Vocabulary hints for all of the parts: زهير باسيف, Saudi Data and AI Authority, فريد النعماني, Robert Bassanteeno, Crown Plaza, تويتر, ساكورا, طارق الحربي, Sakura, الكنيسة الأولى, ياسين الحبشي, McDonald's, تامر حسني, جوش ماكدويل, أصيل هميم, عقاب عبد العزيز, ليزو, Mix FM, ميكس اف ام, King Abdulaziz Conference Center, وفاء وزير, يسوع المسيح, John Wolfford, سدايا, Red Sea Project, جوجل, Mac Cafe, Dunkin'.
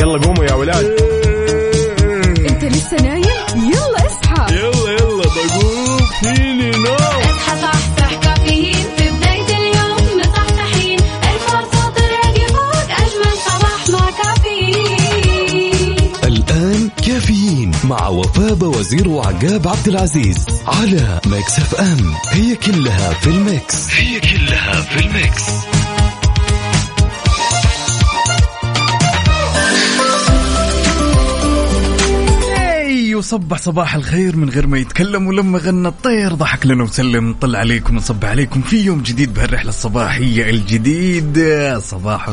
يلا قوموا يا ولاد. انت لسه نايم؟ يلا اصحى. يلا يلا بقوم فيني نوم. اصحى صحصح كافيين في بداية اليوم مصحصحين، الفرصة تراقي فوق أجمل صباح مع كافيين. الآن كافيين مع وفاء وزير وعقاب عبد العزيز على ميكس اف ام، هي كلها في الميكس. هي كلها في الميكس. صبح صباح الخير من غير ما يتكلم، ولما غنى الطير ضحك لنا وسلم. طلع عليكم ونصب عليكم في يوم جديد بهالرحلة الصباحية الجديدة. صباح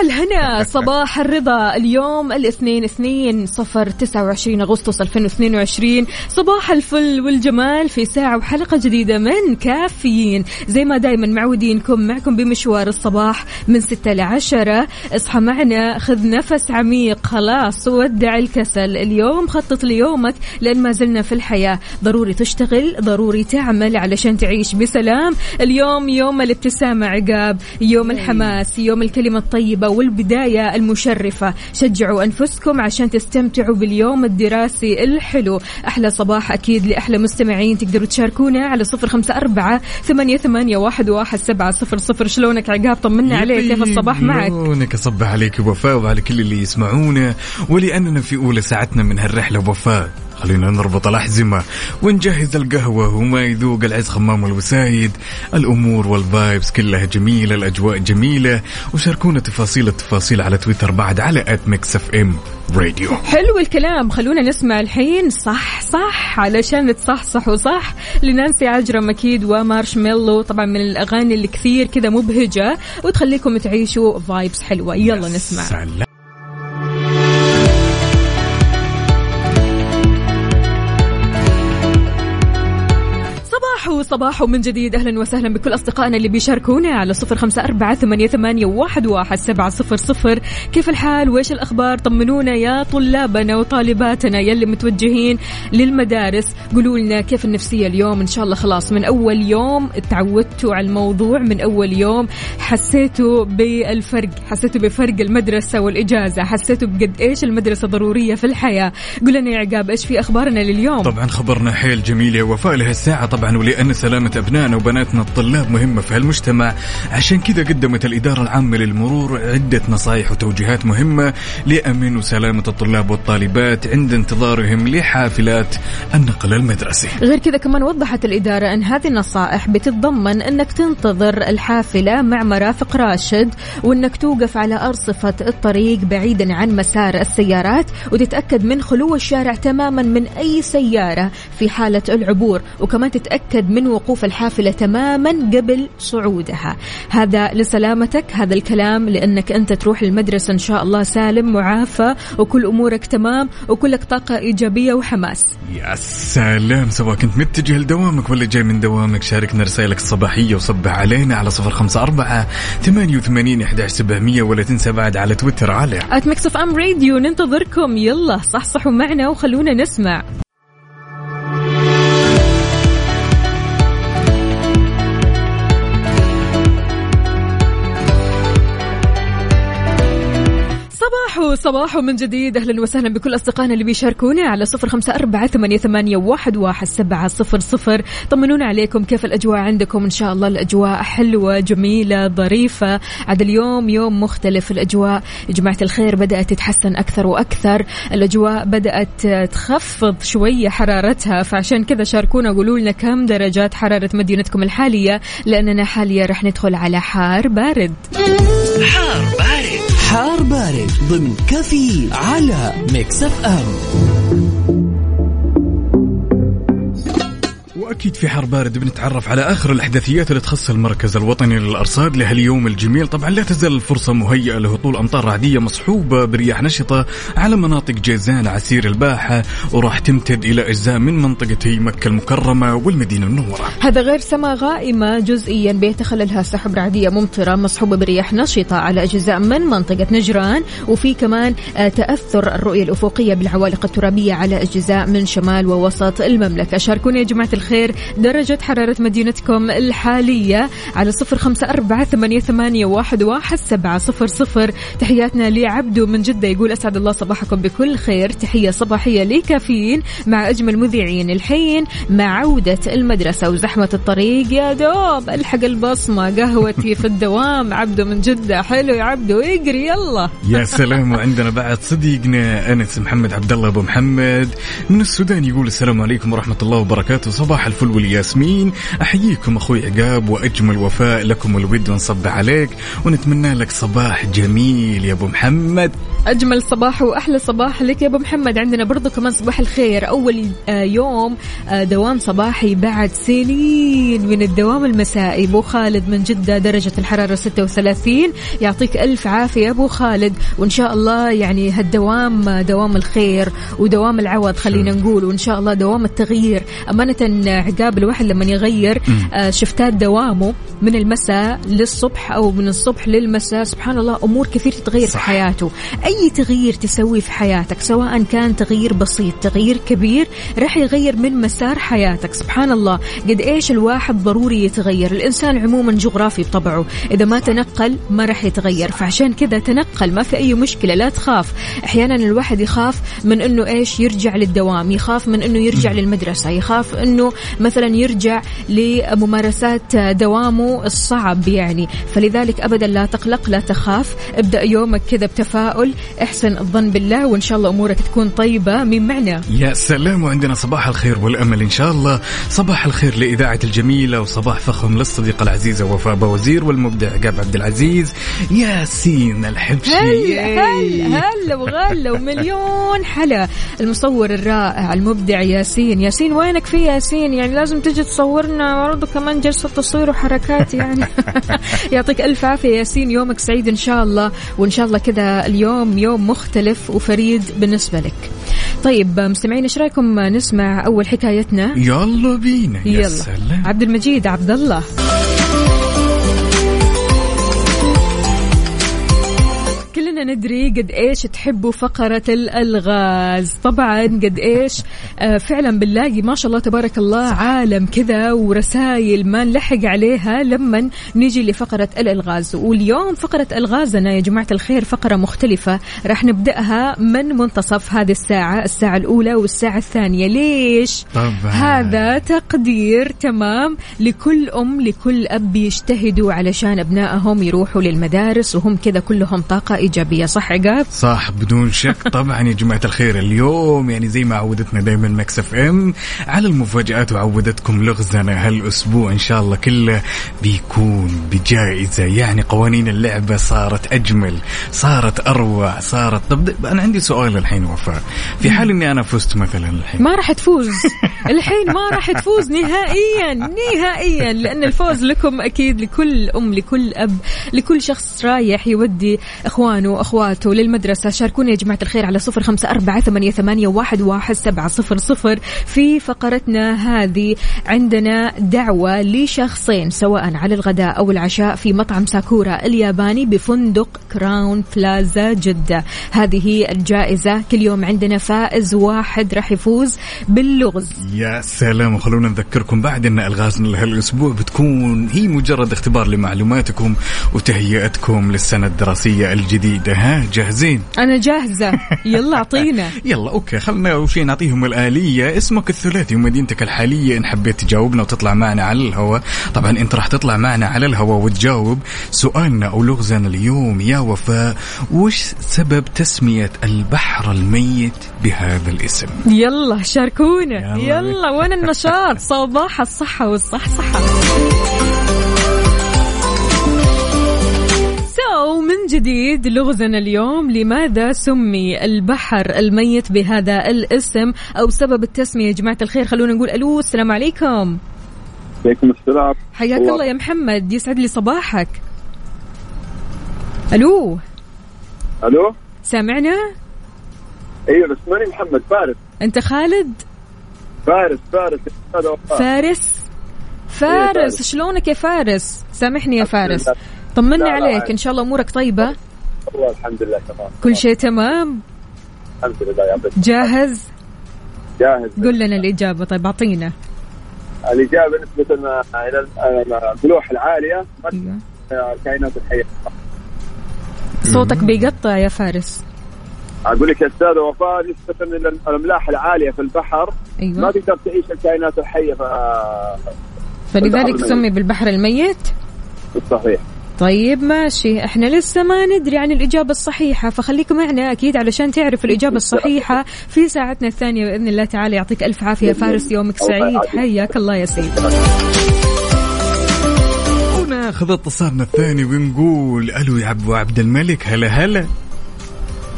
الهنا، صباح الرضا. اليوم الاثنين 29 أغسطس 2022. صباح الفل والجمال في ساعة وحلقة جديدة من كافيين، زي ما دايما معودينكم معكم بمشوار الصباح من 6 ل 10. اصحى معنا، خذ نفس عميق، خلاص ودع الكسل. اليوم خطط ليومك لأن ما زلنا في الحياة، ضروري تشتغل، ضروري تعمل علشان تعيش بسلام. اليوم يوم الابتسامة عقاب، يوم الحماس، يوم الكلمة الطيبة والبداية المشرفة. شجعوا أنفسكم عشان تستمتعوا باليوم الدراسي الحلو. أحلى صباح أكيد لأحلى مستمعين. تقدروا تشاركونا على 0548811700. شلونك عقاب؟ طمنا عليك، كيف الصباح معك؟ شلونك؟ أصبح عليك وفاء وعلى كل اللي يسمعونا. ولأننا في أولى ساعتنا من هالرحلة وفاء، خلينا نربط الأحزمة ونجهز القهوة وما يذوق العز خمام الوسايد. الأمور والفايبس كلها جميلة، الأجواء جميلة. وشاركونا تفاصيل على تويتر بعد على @mixfmradio. حلو الكلام، خلونا نسمع الحين. صح صح علشان نتصحصح وصح لنانسي عجرم أكيد ومارشميلو، طبعا من الأغاني اللي كثير كذا مبهجة وتخليكم تعيشوا فايبس حلوة. يلا نسمع. سلام. صباح من جديد، أهلا وسهلا بكل أصدقائنا اللي بيشاركونا على 0548811700. كيف الحال؟ وإيش الأخبار؟ طمنونا يا طلابنا وطالباتنا يلي متوجهين للمدارس، قولوا لنا كيف النفسية اليوم؟ إن شاء الله خلاص من أول يوم تعودتوا على الموضوع، من أول يوم حسيتوا بالفرق، حسيتوا بفرق المدرسة والإجازة، حسيتوا بقد إيش المدرسة ضرورية في الحياة. قول لنا يا عقاب إيش في أخبارنا لليوم؟ طبعا خبرنا حيل جميلة وفاء لهالساعة، طبعا ولأن سلامة أبنائنا وبناتنا الطلاب مهمة في هالمجتمع، عشان كذا قدمت الإدارة العامة للمرور عدة نصائح وتوجيهات مهمة لأمن وسلامة الطلاب والطالبات عند انتظارهم لحافلات النقل المدرسي. غير كذا كمان وضحت الإدارة أن هذه النصائح بتتضمن أنك تنتظر الحافلة مع مرافق راشد، وأنك توقف على أرصفة الطريق بعيدا عن مسار السيارات، وتتأكد من خلو الشارع تماما من أي سيارة في حالة العبور، وكمان تتأكد من وقوف الحافلة تماما قبل صعودها. هذا لسلامتك، هذا الكلام لأنك أنت تروح المدرسة إن شاء الله سالم معافى وكل أمورك تمام وكلك طاقة إيجابية وحماس. يا سلام، سواء كنت متجه لدوامك ولا جاي من دوامك، شاركنا رسائلك الصباحية وصبح علينا على 0548811700. ولا تنسى بعد على تويتر على @mixfmradio. ننتظركم، يلا صحصحوا معنا وخلونا نسمع. صباح من جديد، أهلا وسهلا بكل أصدقائنا اللي بيشاركونا على 0548811700. طمنونا عليكم، كيف الأجواء عندكم؟ إن شاء الله الأجواء حلوة جميلة ظريفة. عاد اليوم يوم مختلف، الأجواء يا جماعة الخير بدأت تتحسن أكثر وأكثر، الأجواء بدأت تخفض شوية حرارتها، فعشان كذا شاركونا قولوا لنا كم درجات حرارة مدينتكم الحالية، لأننا حاليا رح ندخل على حار بارد. حار بارد ضمن كافي على ميكس اف ام. وأكيد في حار بارد بنتعرف على آخر الأحداثيات اللي تخص المركز الوطني للأرصاد لهاليوم الجميل. طبعا لا تزال الفرصة مهيئة لهطول أمطار رعدية مصحوبة برياح نشطة على مناطق جيزان، عسير، الباحة، وراح تمتد إلى أجزاء من منطقتي مكة المكرمة والمدينة المنورة. هذا غير سماء غائمة جزئيا بيتخللها سحب رعدية ممطرة مصحوبة برياح نشطة على أجزاء من منطقة نجران، وفي كمان تأثر الرؤية الأفقية بالعوالق الترابية على أجزاء من شمال ووسط المملكة. شاركوني يا جماعة الخير خير درجة حرارة مدينتكم الحالية على 0548811700. تحياتنا لعبدو من جدة يقول أسعد الله صباحكم بكل خير، تحية صباحية لكافيين مع أجمل مذيعين. الحين مع عودة المدرسة وزحمة الطريق يا دوب ألحق البصمة قهوتي في الدوام. عبدو من جدة، حلو يا عبدو اجري يلا. يا سلام، وعندنا بعد صديقنا أنس محمد عبد الله أبو محمد من السودان يقول السلام عليكم ورحمة الله وبركاته، صباح الفل والياسمين، أحييكم أخوي عقاب وأجمل وفاء، لكم الود ونصب عليك ونتمنى لك صباح جميل يا أبو محمد. أجمل صباح وأحلى صباح لك يا أبو محمد. عندنا برضو كمان صباح الخير، أول يوم دوام صباحي بعد سنين من الدوام المسائي. أبو خالد من جدة درجة الحرارة 36، يعطيك ألف عافية أبو خالد، وإن شاء الله يعني هالدوام دوام الخير ودوام العوض خلينا نقول، وإن شاء الله دوام التغيير. أمانة عقاب الواحد لما يغير شفتات دوامه من المساء للصبح أو من الصبح للمساء سبحان الله أمور كثير تتغير في حياته. أي تغيير تسوي في حياتك سواء كان تغيير بسيط تغيير كبير رح يغير من مسار حياتك سبحان الله. قد إيش الواحد ضروري يتغير، الإنسان عموما جغرافي بطبعه، إذا ما تنقل ما رح يتغير، فعشان كذا تنقل ما في أي مشكلة لا تخاف. أحيانا الواحد يخاف من أنه إيش يرجع للدوام، يخاف من أنه يرجع للمدرسة، يخاف أنه مثلا يرجع لممارسات دوامه الصعب يعني، فلذلك أبدا لا تقلق لا تخاف، ابدأ يومك كذا بتفاؤل، احسن الظن بالله وإن شاء الله أمورك تكون طيبة. مين معنا؟ يا سلام، وعندنا صباح الخير والأمل إن شاء الله، صباح الخير لإذاعة الجميلة وصباح فخم للصديقة العزيزة وفاء بوزير والمبدع عقاب عبد العزيز ياسين الحبشي. هلا وغلا ومليون حلا المصور الرائع المبدع ياسين. ياسين وينك في ياسين؟ يعني لازم تجي تصورنا برضو كمان جلسة تصوير وحركات يعني. يعطيك ألف عافية ياسين، يومك سعيد إن شاء الله، وإن شاء الله كذا اليوم يوم مختلف وفريد بالنسبة لك. طيب مستمعين ايش رايكم نسمع اول حكايتنا؟ يلا بينا. يا سلام، عبد المجيد عبد الله. كلنا ندري قد إيش تحبوا فقرة الألغاز، طبعا قد إيش فعلا بنلاقي ما شاء الله تبارك الله عالم كذا ورسائل ما نلحق عليها لما نيجي لفقرة الألغاز. واليوم فقرة ألغازنا يا جماعة الخير فقرة مختلفة، راح نبدأها من منتصف هذه الساعة الأولى والساعة الثانية. ليش؟ طبعا هذا تقدير تمام لكل أم لكل أب يجتهدوا علشان أبنائهم يروحوا للمدارس وهم كذا كلهم طاقة إيجابية، صح عقاب؟ صح بدون شك. طبعا يا جماعة الخير اليوم يعني زي ما عودتنا دايما مكس اف ام على المفاجآت وعودتكم لغزنا هالأسبوع إن شاء الله كله بيكون بجائزة. يعني قوانين اللعبة صارت أجمل، صارت أروع، صارت. طب أنا عندي سؤال الحين وفاء، في حال إني أنا فزت مثلا الحين ما راح تفوز. الحين ما راح تفوز نهائيا نهائيا، لأن الفوز لكم أكيد، لكل أم لكل أب لكل شخص رايح يودي إخوانه وأخواته للمدرسة. شاركوني يا جماعة الخير على 0548811700 في فقرتنا هذه. عندنا دعوة لشخصين سواء على الغداء أو العشاء في مطعم ساكورا الياباني بفندق كراون بلازا جدة، هذه الجائزة. كل يوم عندنا فائز واحد راح يفوز باللغز. يا سلام، خلونا نذكركم بعد أن ألغازنا لهالأسبوع بتكون هي مجرد اختبار لمعلوماتكم وتهيئتكم للسنة الدراسية الجديدة. ها جاهزين؟ أنا جاهزة، يلا أعطينا. يلا أوكي، خلنا أول شيء نعطيهم الآلية، اسمك الثلاثي ومدينتك الحالية إن حبيت تجاوبنا وتطلع معنا على الهواء. طبعا أنت راح تطلع معنا على الهواء وتجاوب سؤالنا أو لغزنا اليوم يا وفاء. وش سبب تسمية البحر الميت بهذا الاسم؟ يلا شاركونا، يلا وين النشاط؟ صباح الصحة والصح صحة. ومن جديد لغزنا اليوم، لماذا سمي البحر الميت بهذا الاسم أو سبب التسمية يا جماعة الخير؟ خلونا نقول ألو، السلام عليكم. عليكم السلام، حياك الله يا محمد، يسعد لي صباحك. ألو ألو، سامعنا؟ أيوة بس ماني محمد، فارس. أنت خالد؟ فارس. شلونك يا فارس؟ سامحني يا فارس، طمني عليك، إن شاء الله أمورك طيبة. والله الحمد لله تمام، كل شيء تمام الحمد لله. يا عبد جاهز؟ جاهز. قل لنا الإجابة طيب، أعطينا. الإجابة نسبة إلى البلوح العالية كائنات الحية. صوتك بيقطع يا فارس. أقول لك يا أستاذ وفاء نسبة إلى الأملاح العالية في البحر أيوة. ما تقدر تعيش الكائنات الحية فلذلك سمي بالبحر الميت. صحيح. طيب ماشي, احنا لسه ما ندري عن الإجابة الصحيحة, فخليك معنا أكيد علشان تعرف الإجابة الصحيحة في ساعتنا الثانية بإذن الله تعالى. يعطيك ألف عافية فارس, يومك سعيد, حياك الله يا سيدي. وناخذ اتصالنا الثاني ونقول ألو يا أبو عبد الملك. هلا هلا,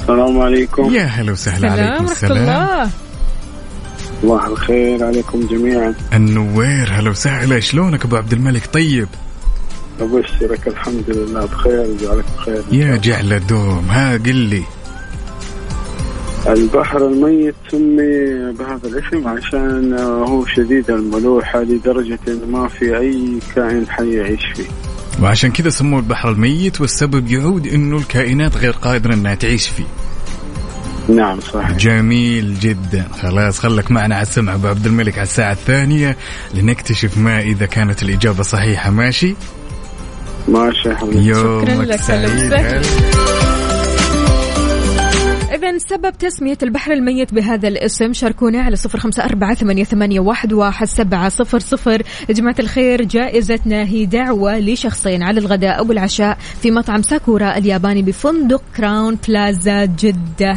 السلام عليكم. يا هلا وسهلا, عليكم السلام. الله الخير عليكم جميعا. النوير, هلا وسهلا. شلونك أبو عبد الملك؟ طيب أبشرك الحمد لله بخير, جعلك بخير يا جعل الدوم. ها قل لي, البحر الميت سمي بهذا الاسم عشان هو شديد الملوحة لدرجة إن ما في أي كائن حي يعيش فيه, وعشان كذا سموه البحر الميت, والسبب يعود إنه الكائنات غير قادرة إنها تعيش فيه. نعم صحيح. جميل جدا. خلاص خلك معنا على السمع أبو عبد الملك على الساعة الثانية لنكتشف ما إذا كانت الإجابة صحيحة. ماشي ماشي حبيبي, شكرا لك. إذن سبب تسمية البحر الميت بهذا الاسم شاركونا على 0548811700. جماعة الخير, جائزتنا هي دعوة لشخصين على الغداء أو العشاء في مطعم ساكورا الياباني بفندق كراون بلازا جدة.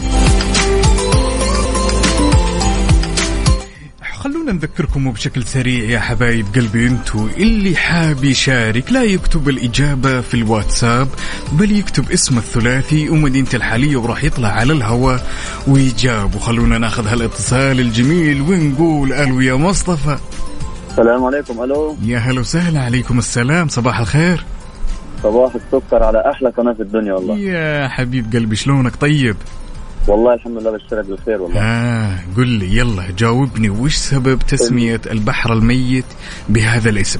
خلونا نذكركم بشكل سريع يا حبايب قلبي, انتو اللي حاب يشارك لا يكتب الإجابة في الواتساب, بل يكتب اسم الثلاثي ومدينته الحالية وراح يطلع على الهواء ويجاب. وخلونا ناخذ هالاتصال الجميل ونقول ألو يا مصطفى. السلام عليكم. ألو يا هلا وسهلا. عليكم السلام, صباح الخير. صباح السكر على أحلى قناة في الدنيا والله. يا حبيب قلبي شلونك؟ طيب والله الحمد لله بشرب بالخير والله. قل لي يلا جاوبني, وش سبب تسمية البحر الميت بهذا الاسم؟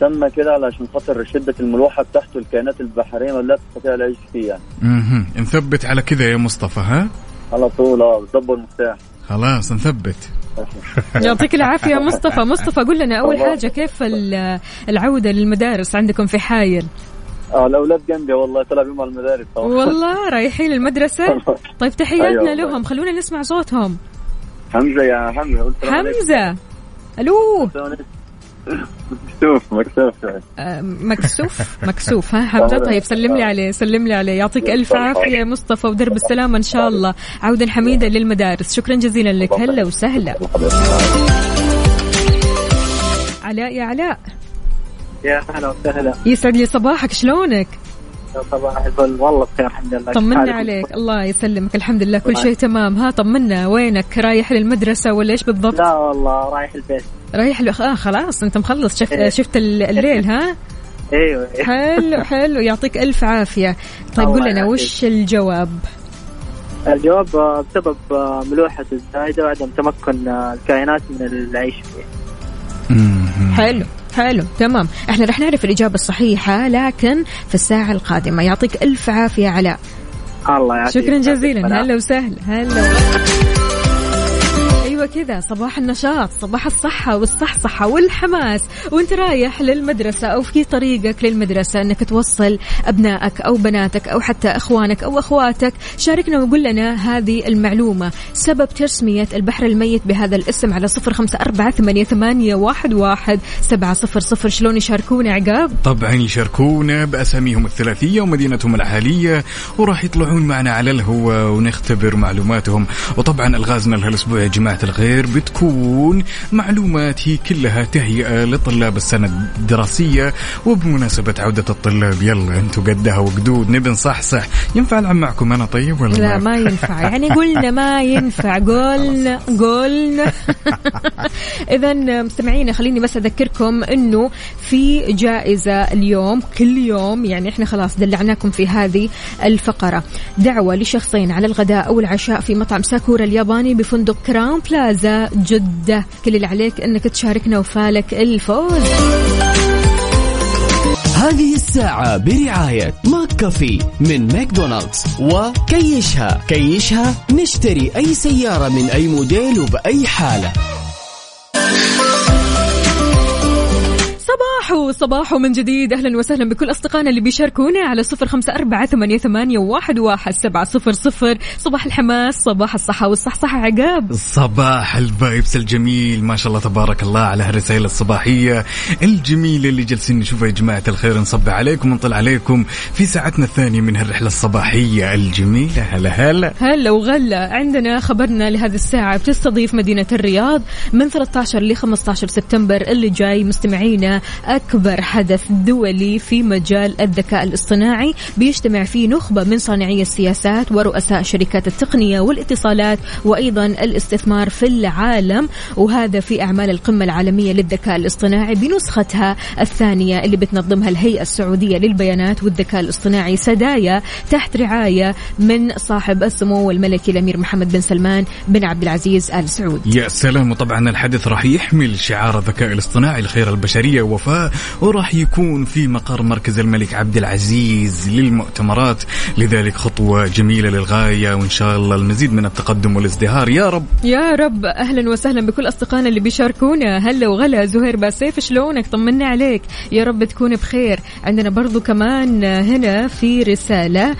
تم كده علشان خاطر شدة الملوحة بتاعته, الكائنات البحرية ولا تستطيع العيش فيها. نثبت على كده يا مصطفى. ها على طول بتدبر المفتاح. خلاص نثبت. يعطيك العافية مصطفى. مصطفى قل لنا أول حاجة, كيف العودة للمدارس عندكم في حائل؟ الأولاد جنبي والله, طلع بهم على المدارس والله, رايحين المدرسة. طيب تحياتنا لهم, خلونا نسمع صوتهم. حمزة, يا حمزة. حمزة ألو. مكسوف مكسوف مكسوف مكسوف. ها حمزة, طيب سلم لي عليه, سلم لي عليه. يعطيك ألف عافية مصطفى, ودرب السلامة إن شاء الله, عودة حميدة للمدارس. شكرا جزيلا لك, هلا وسهلا. علاء, يا علاء. يا هلا وسهلا, يسعد لي صباحك. شلونك؟ صباح الفل والله بخير الحمد لله. طمنا عليك. الله يسلمك, الحمد لله كل شيء تمام. ها طمنا, وينك رايح للمدرسة ولا إيش بالضبط؟ لا والله رايح البيت. رايح خلاص أنت مخلص, شفت الليل. ها ايوه حلو حلو, يعطيك ألف عافية. طيب قل لنا وش الجواب؟ الجواب بسبب ملوحة الزايدة وعدم تمكن الكائنات من العيش فيه. حلو حلو تمام, احنا رح نعرف الإجابة الصحيحة لكن في الساعة القادمة. يعطيك ألف عافية علاء. الله يعطيك, شكرا جزيلا. هلا وسهلا. هلا ايوه كذا, صباح النشاط, صباح الصحة والصحصحة والحماس وانت رايح للمدرسة او في طريقك للمدرسة, انك توصل ابنائك او بناتك او حتى اخوانك او اخواتك. شاركنا وقول لنا هذه المعلومة, سبب تسمية البحر الميت بهذا الاسم على 0548811700. شلون يشاركونا عقاب؟ طبعا يشاركونا باساميهم الثلاثية ومدينتهم الحالية, وراح يطلعون معنا على الهواء ونختبر معلوماتهم. وطبعا الغازنا لهالاسبوع يا جماعة الغير بتكون معلومات هي كلها تهيئة لطلاب السنة الدراسية, وبمناسبة عودة الطلاب يلا انتوا قدها وقدود, نبي نصحصح. ينفع العب معكم انا طيب ولا لا؟ ما ينفع يعني, قلنا ما ينفع, قلنا اذا مستمعينا خليني بس اذكركم انه في جائزة اليوم كل يوم, يعني احنا خلاص دلعناكم في هذه الفقرة. دعوة لشخصين على الغداء او العشاء في مطعم ساكورا الياباني بفندق كراون بلازا جدة. كل اللي عليك انك تشاركنا وفالك الفوز. هذه الساعة برعاية ماك كافي من ماكدونالدز وكيشها. كيشها نشتري اي سيارة من اي موديل وبأي حالة. صباح من جديد. أهلا وسهلا بكل أصدقائنا اللي بيشاركونا على 0548811700. صباح الحماس، صباح الصحة والصحصحة عقاب، صباح الفايبس الجميل. ما شاء الله تبارك الله على هالرسائل الصباحية الجميلة اللي جالسين نشوفها يا جماعة الخير. نصب عليكم ونطلع عليكم في ساعتنا الثانية من هالرحلة الصباحية الجميلة. هلا وغلا. عندنا خبرنا لهذه الساعة بتستضيف مدينة الرياض من 13 ل 15 سبتمبر اللي جاي مستمعينا أكبر حدث دولي في مجال الذكاء الاصطناعي، بيجتمع فيه نخبة من صانعي السياسات ورؤساء شركات التقنية والاتصالات وأيضا الاستثمار في العالم، وهذا في أعمال القمة العالمية للذكاء الاصطناعي بنسختها الثانية اللي بتنظمها الهيئة السعودية للبيانات والذكاء الاصطناعي سدايا، تحت رعاية من صاحب السمو الملكي الأمير محمد بن سلمان بن عبد العزيز آل سعود. يا سلام. وطبعا الحدث راح يحمل شعار الذكاء الاصطناعي الخير البشرية ووفاء، وراح يكون في مقر مركز الملك عبد العزيز للمؤتمرات، لذلك خطوة جميلة للغاية وإن شاء الله المزيد من التقدم والازدهار يا رب يا رب. أهلا وسهلا بكل أصدقائنا اللي بيشاركونا. هلا وغلا. زهير باسيف شلونك؟ طمنا عليك يا رب تكون بخير. عندنا برضو كمان هنا في رسالة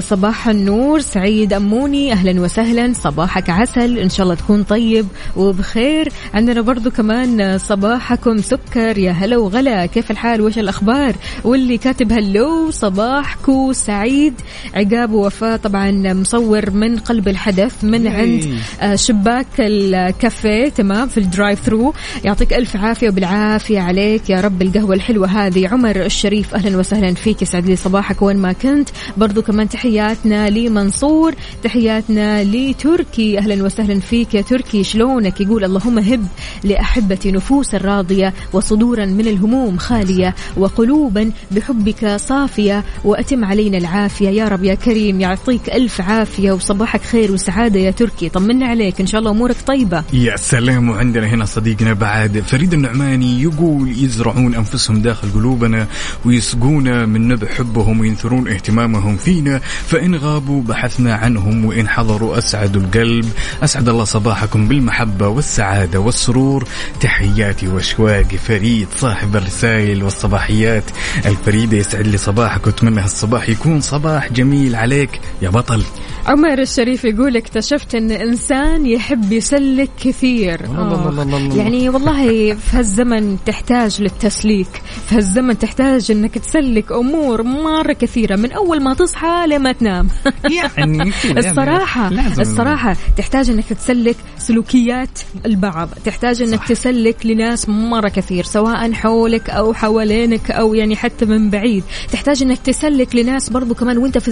صباح النور سعيد أموني، أهلا وسهلا، صباحك عسل إن شاء الله تكون طيب وبخير. عندنا برضو كمان صباحكم سكر، يا هلا وغلا، كيف الحال وش الأخبار؟ واللي كاتب هلو صباحكو سعيد. عقاب ووفاء طبعا مصور من قلب الحدث من عند شباك الكافيه، تمام، في الدرايف ثرو. يعطيك ألف عافية وبالعافية عليك يا رب القهوة الحلوة هذه. عمر الشريف أهلا وسهلا فيك، يسعد لي صباحك وين ما كنت. برضو كمان تحياتنا لمنصور، تحياتنا لتركي، أهلا وسهلا فيك يا تركي شلونك. يقول اللهم هب لأحبتي نفوسا راضية وصدورا من الهموم خالية وقلوبا بحبك صافية وأتم علينا العافية يا رب يا كريم. يعطيك ألف عافية وصباحك خير وسعادة يا تركي، طمنا عليك إن شاء الله أمورك طيبة يا سلام. وعندنا هنا صديقنا بعد فريد النعماني يقول يزرعون أنفسهم داخل قلوبنا ويسقون من نبع حبهم وينثرون اهتمامهم فينا، فإن غابوا بحثنا عنهم وإن حضروا أسعد القلب. أسعد الله صباحكم بالمحبة والسعادة والسرور. تحياتي واشواقي فريد صاحب الرسائل والصباحيات الفريدة، يسعد لي صباحك وأتمنى هالصباح يكون صباح جميل عليك يا بطل. عمر الشريف يقول اكتشفت أن إنسان يحب يسلك كثير. الله. يعني والله في هالزمن تحتاج للتسليك، في هالزمن تحتاج أنك تسلك أمور مرة كثيرة من أول ما تصحى لما تنام. يعني الصراحة تحتاج أنك تسلك سلوكيات البعض، تحتاج أنك تسلك لناس مرة كثير سواء حولك أو حوالينك أو يعني حتى من بعيد، تحتاج أنك تسلك لناس برضو كمان وانت في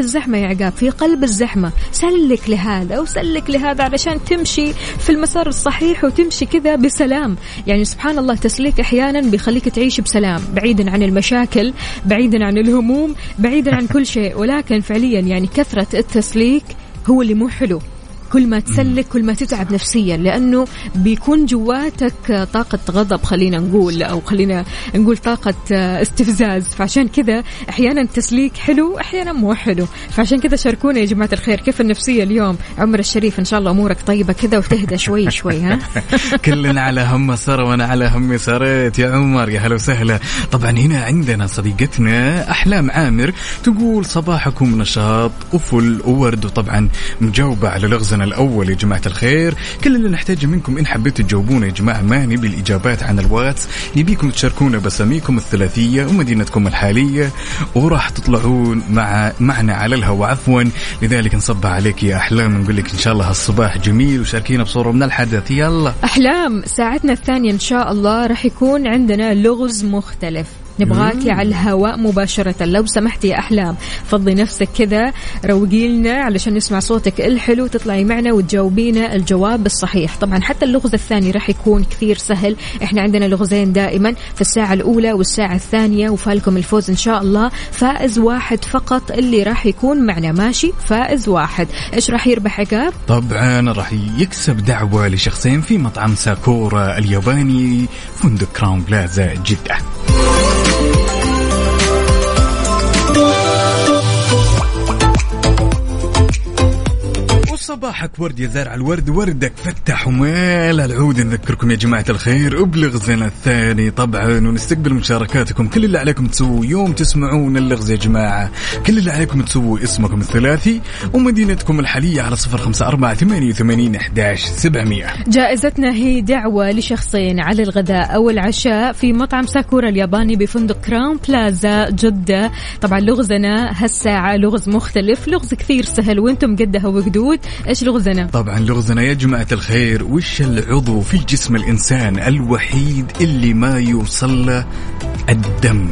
الزحمة يا عقاب، في قلب الزحمة سلك لهذا وسلك لهذا علشان تمشي في المسار الصحيح وتمشي كذا بسلام. يعني سبحان الله التسليك أحيانا بيخليك تعيش بسلام بعيدا عن المشاكل، بعيدا عن الهموم، بعيدا عن كل شيء. ولكن فعليا يعني كثرة التسليك هو اللي مو حلو، كل ما تسلك كل ما تتعب نفسيا، لأنه بيكون جواتك طاقة غضب خلينا نقول طاقة استفزاز. فعشان كذا أحيانا التسليك حلو أحيانا مو حلو. فعشان كذا شاركونا يا جماعة الخير كيف النفسية اليوم. عمر الشريف إن شاء الله أمورك طيبة كذا وتهدى شوي شوي ها. كلنا على هم سارة وأنا على هم سارة يا عمر، يا هلا وسهلا. طبعا هنا عندنا صديقتنا أحلام عامر تقول صباحكم نشاط وفل وورد، وطبعا مجاوبة على لغزنا الأول يا جماعة الخير. كل اللي نحتاجه منكم إن حبيتوا تجاوبونا يا جماعة، ما نبي الإجابات عن الواتس، نبيكم تشاركونا بسميكم الثلاثية ومدينتكم الحالية وراح تطلعون معنا على الهواء عفوا. لذلك نصب عليك يا أحلام، نقول لك إن شاء الله هالصباح جميل وشاركينا بصورة من الحدث. يلا أحلام، ساعتنا الثانية إن شاء الله راح يكون عندنا لغز مختلف، نبغاكي على الهواء مباشرة لو سمحتي يا أحلام. فضي نفسك كذا روقيلنا علشان نسمع صوتك الحلو، تطلعي معنا وتجاوبينا الجواب الصحيح. طبعا حتى اللغز الثاني راح يكون كثير سهل، احنا عندنا لغزين دائما في الساعة الأولى والساعة الثانية، وفالكم الفوز إن شاء الله. فائز واحد فقط اللي راح يكون معنا، ماشي؟ فائز واحد. إيش راح يربح عقاب؟ طبعا راح يكسب دعوة لشخصين في مطعم ساكورا الياباني فندق كراون بلازا جدة. كيف صباحك ورد يا زارع الورد؟ وردك فتح وميل العود. نذكركم يا جماعة الخير بلغزنا الثاني طبعا، ونستقبل مشاركاتكم. كل اللي عليكم تسووا يوم تسمعون اللغز يا جماعة، كل اللي عليكم تسووا اسمكم الثلاثي ومدينتكم الحالية على 0548811700. جائزتنا هي دعوة لشخصين على الغداء أو العشاء في مطعم ساكورا الياباني بفندق كراون بلازا جدة. طبعا لغزنا هالساعة لغز مختلف، لغز كثير سهل وانتم قدها وقدود. ايش لغزنا؟ طبعا لغزنا يا جماعة الخير، وش العضو في جسم الإنسان الوحيد اللي ما يوصل له الدم؟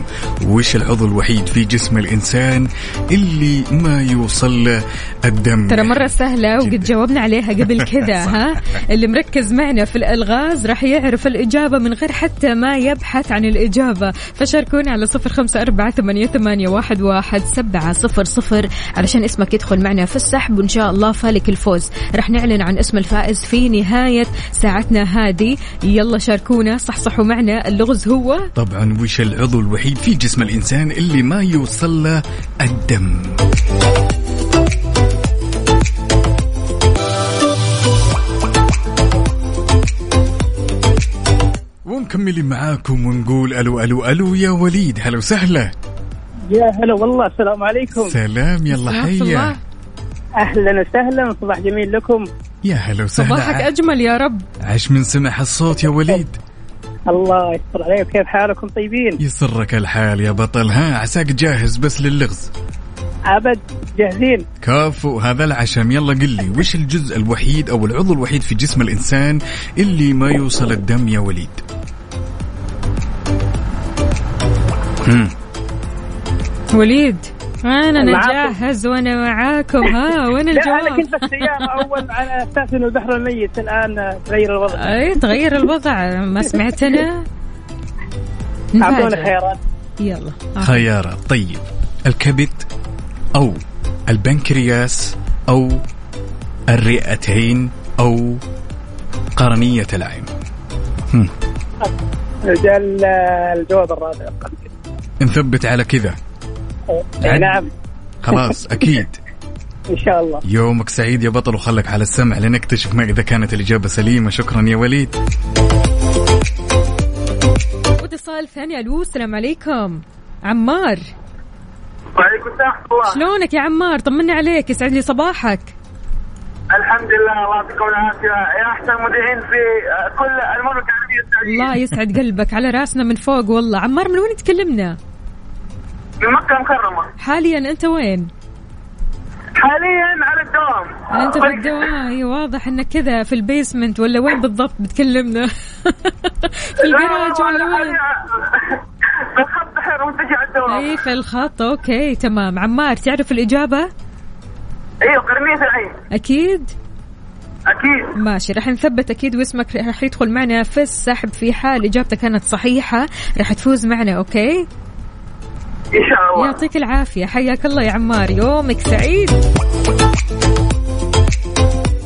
وش العضو الوحيد في جسم الإنسان اللي ما يوصل له الدم؟ ترى مرة سهلة وقد جاوبنا عليها قبل كذا. ها اللي مركز معنا في الألغاز راح يعرف الإجابة من غير حتى ما يبحث عن الإجابة. فشاركونا على 0548811700 علشان اسمك يدخل معنا في السحب، وإن شاء الله فالك الفوز. راح نعلن عن اسم الفائز في نهاية ساعتنا هذه. يلا شاركونا، صحصحوا معنا. اللغز هو طبعا وش العضو الوحيد في جسم الإنسان اللي ما يوصل له الدم. ومكملين معاكم ونقول ألو ألو ألو يا وليد. هلا وسهلا. يا هلا والله. السلام عليكم. سلام. يلا حيا. أهلا وسهلا، صباح جميل لكم. يا هلا وسهلا. صباحك أجمل يا رب. عاش من سمع الصوت يا وليد. الله يسر عليك. كيف حالكم؟ طيبين. يسرك الحال يا بطل. ها عساك جاهز بس للغز؟ أبد جاهزين. كافو هذا العشم. يلا قلي وش الجزء الوحيد أو العضو الوحيد في جسم الإنسان اللي ما يوصل الدم يا وليد؟ وليد أنا جاهز وأنا معاكم. ها وين الجواب؟ أنا كنت السيارة أول على أساس إنه البحر الميت. الآن تغير الوضع. أي تغير الوضع. ما سمعتنا. أعطونا خيارات. يلا خيارات. طيب الكبد أو البنكرياس أو الرئتين أو قرنية العين. الجواب الرابع. نثبت على كذا. نعم خلاص أكيد. إن شاء الله. يومك سعيد يا بطل، وخلك على السمع لنكتشف ما إذا كانت الإجابة سليمة. شكرا يا وليد. واتصال ثاني. ألو السلام عليكم. عمار. وعليكم السلام. شلونك يا عمار؟ طمنا عليك، يسعد لي صباحك. الحمد لله، الله يعطيكم العافية يا أحسن مذيعين في كل المملكة العربية السعودية. الله يسعد قلبك. على راسنا من فوق والله. عمار من وين تكلمنا؟ من مكة المكرمة. حاليا أنت وين؟ حاليا على الدوام. أنت في الدوام؟ واضح أنك كذا في البيسمنت ولا وين بالضبط بتكلمنا؟ في الجراج ولا وين؟ في الخط بحر وانتجي على الدوام. أي في الخط. أوكي تمام. عمار تعرف الإجابة؟ أيوة قرنية العين. أكيد؟ أكيد. ماشي راح نثبت أكيد، واسمك راح يدخل معنا في السحب. في حال إجابتك كانت صحيحة راح تفوز معنا. أوكي؟ إن شاء الله. يعطيك العافية. حياك الله يا عمار، يومك سعيد.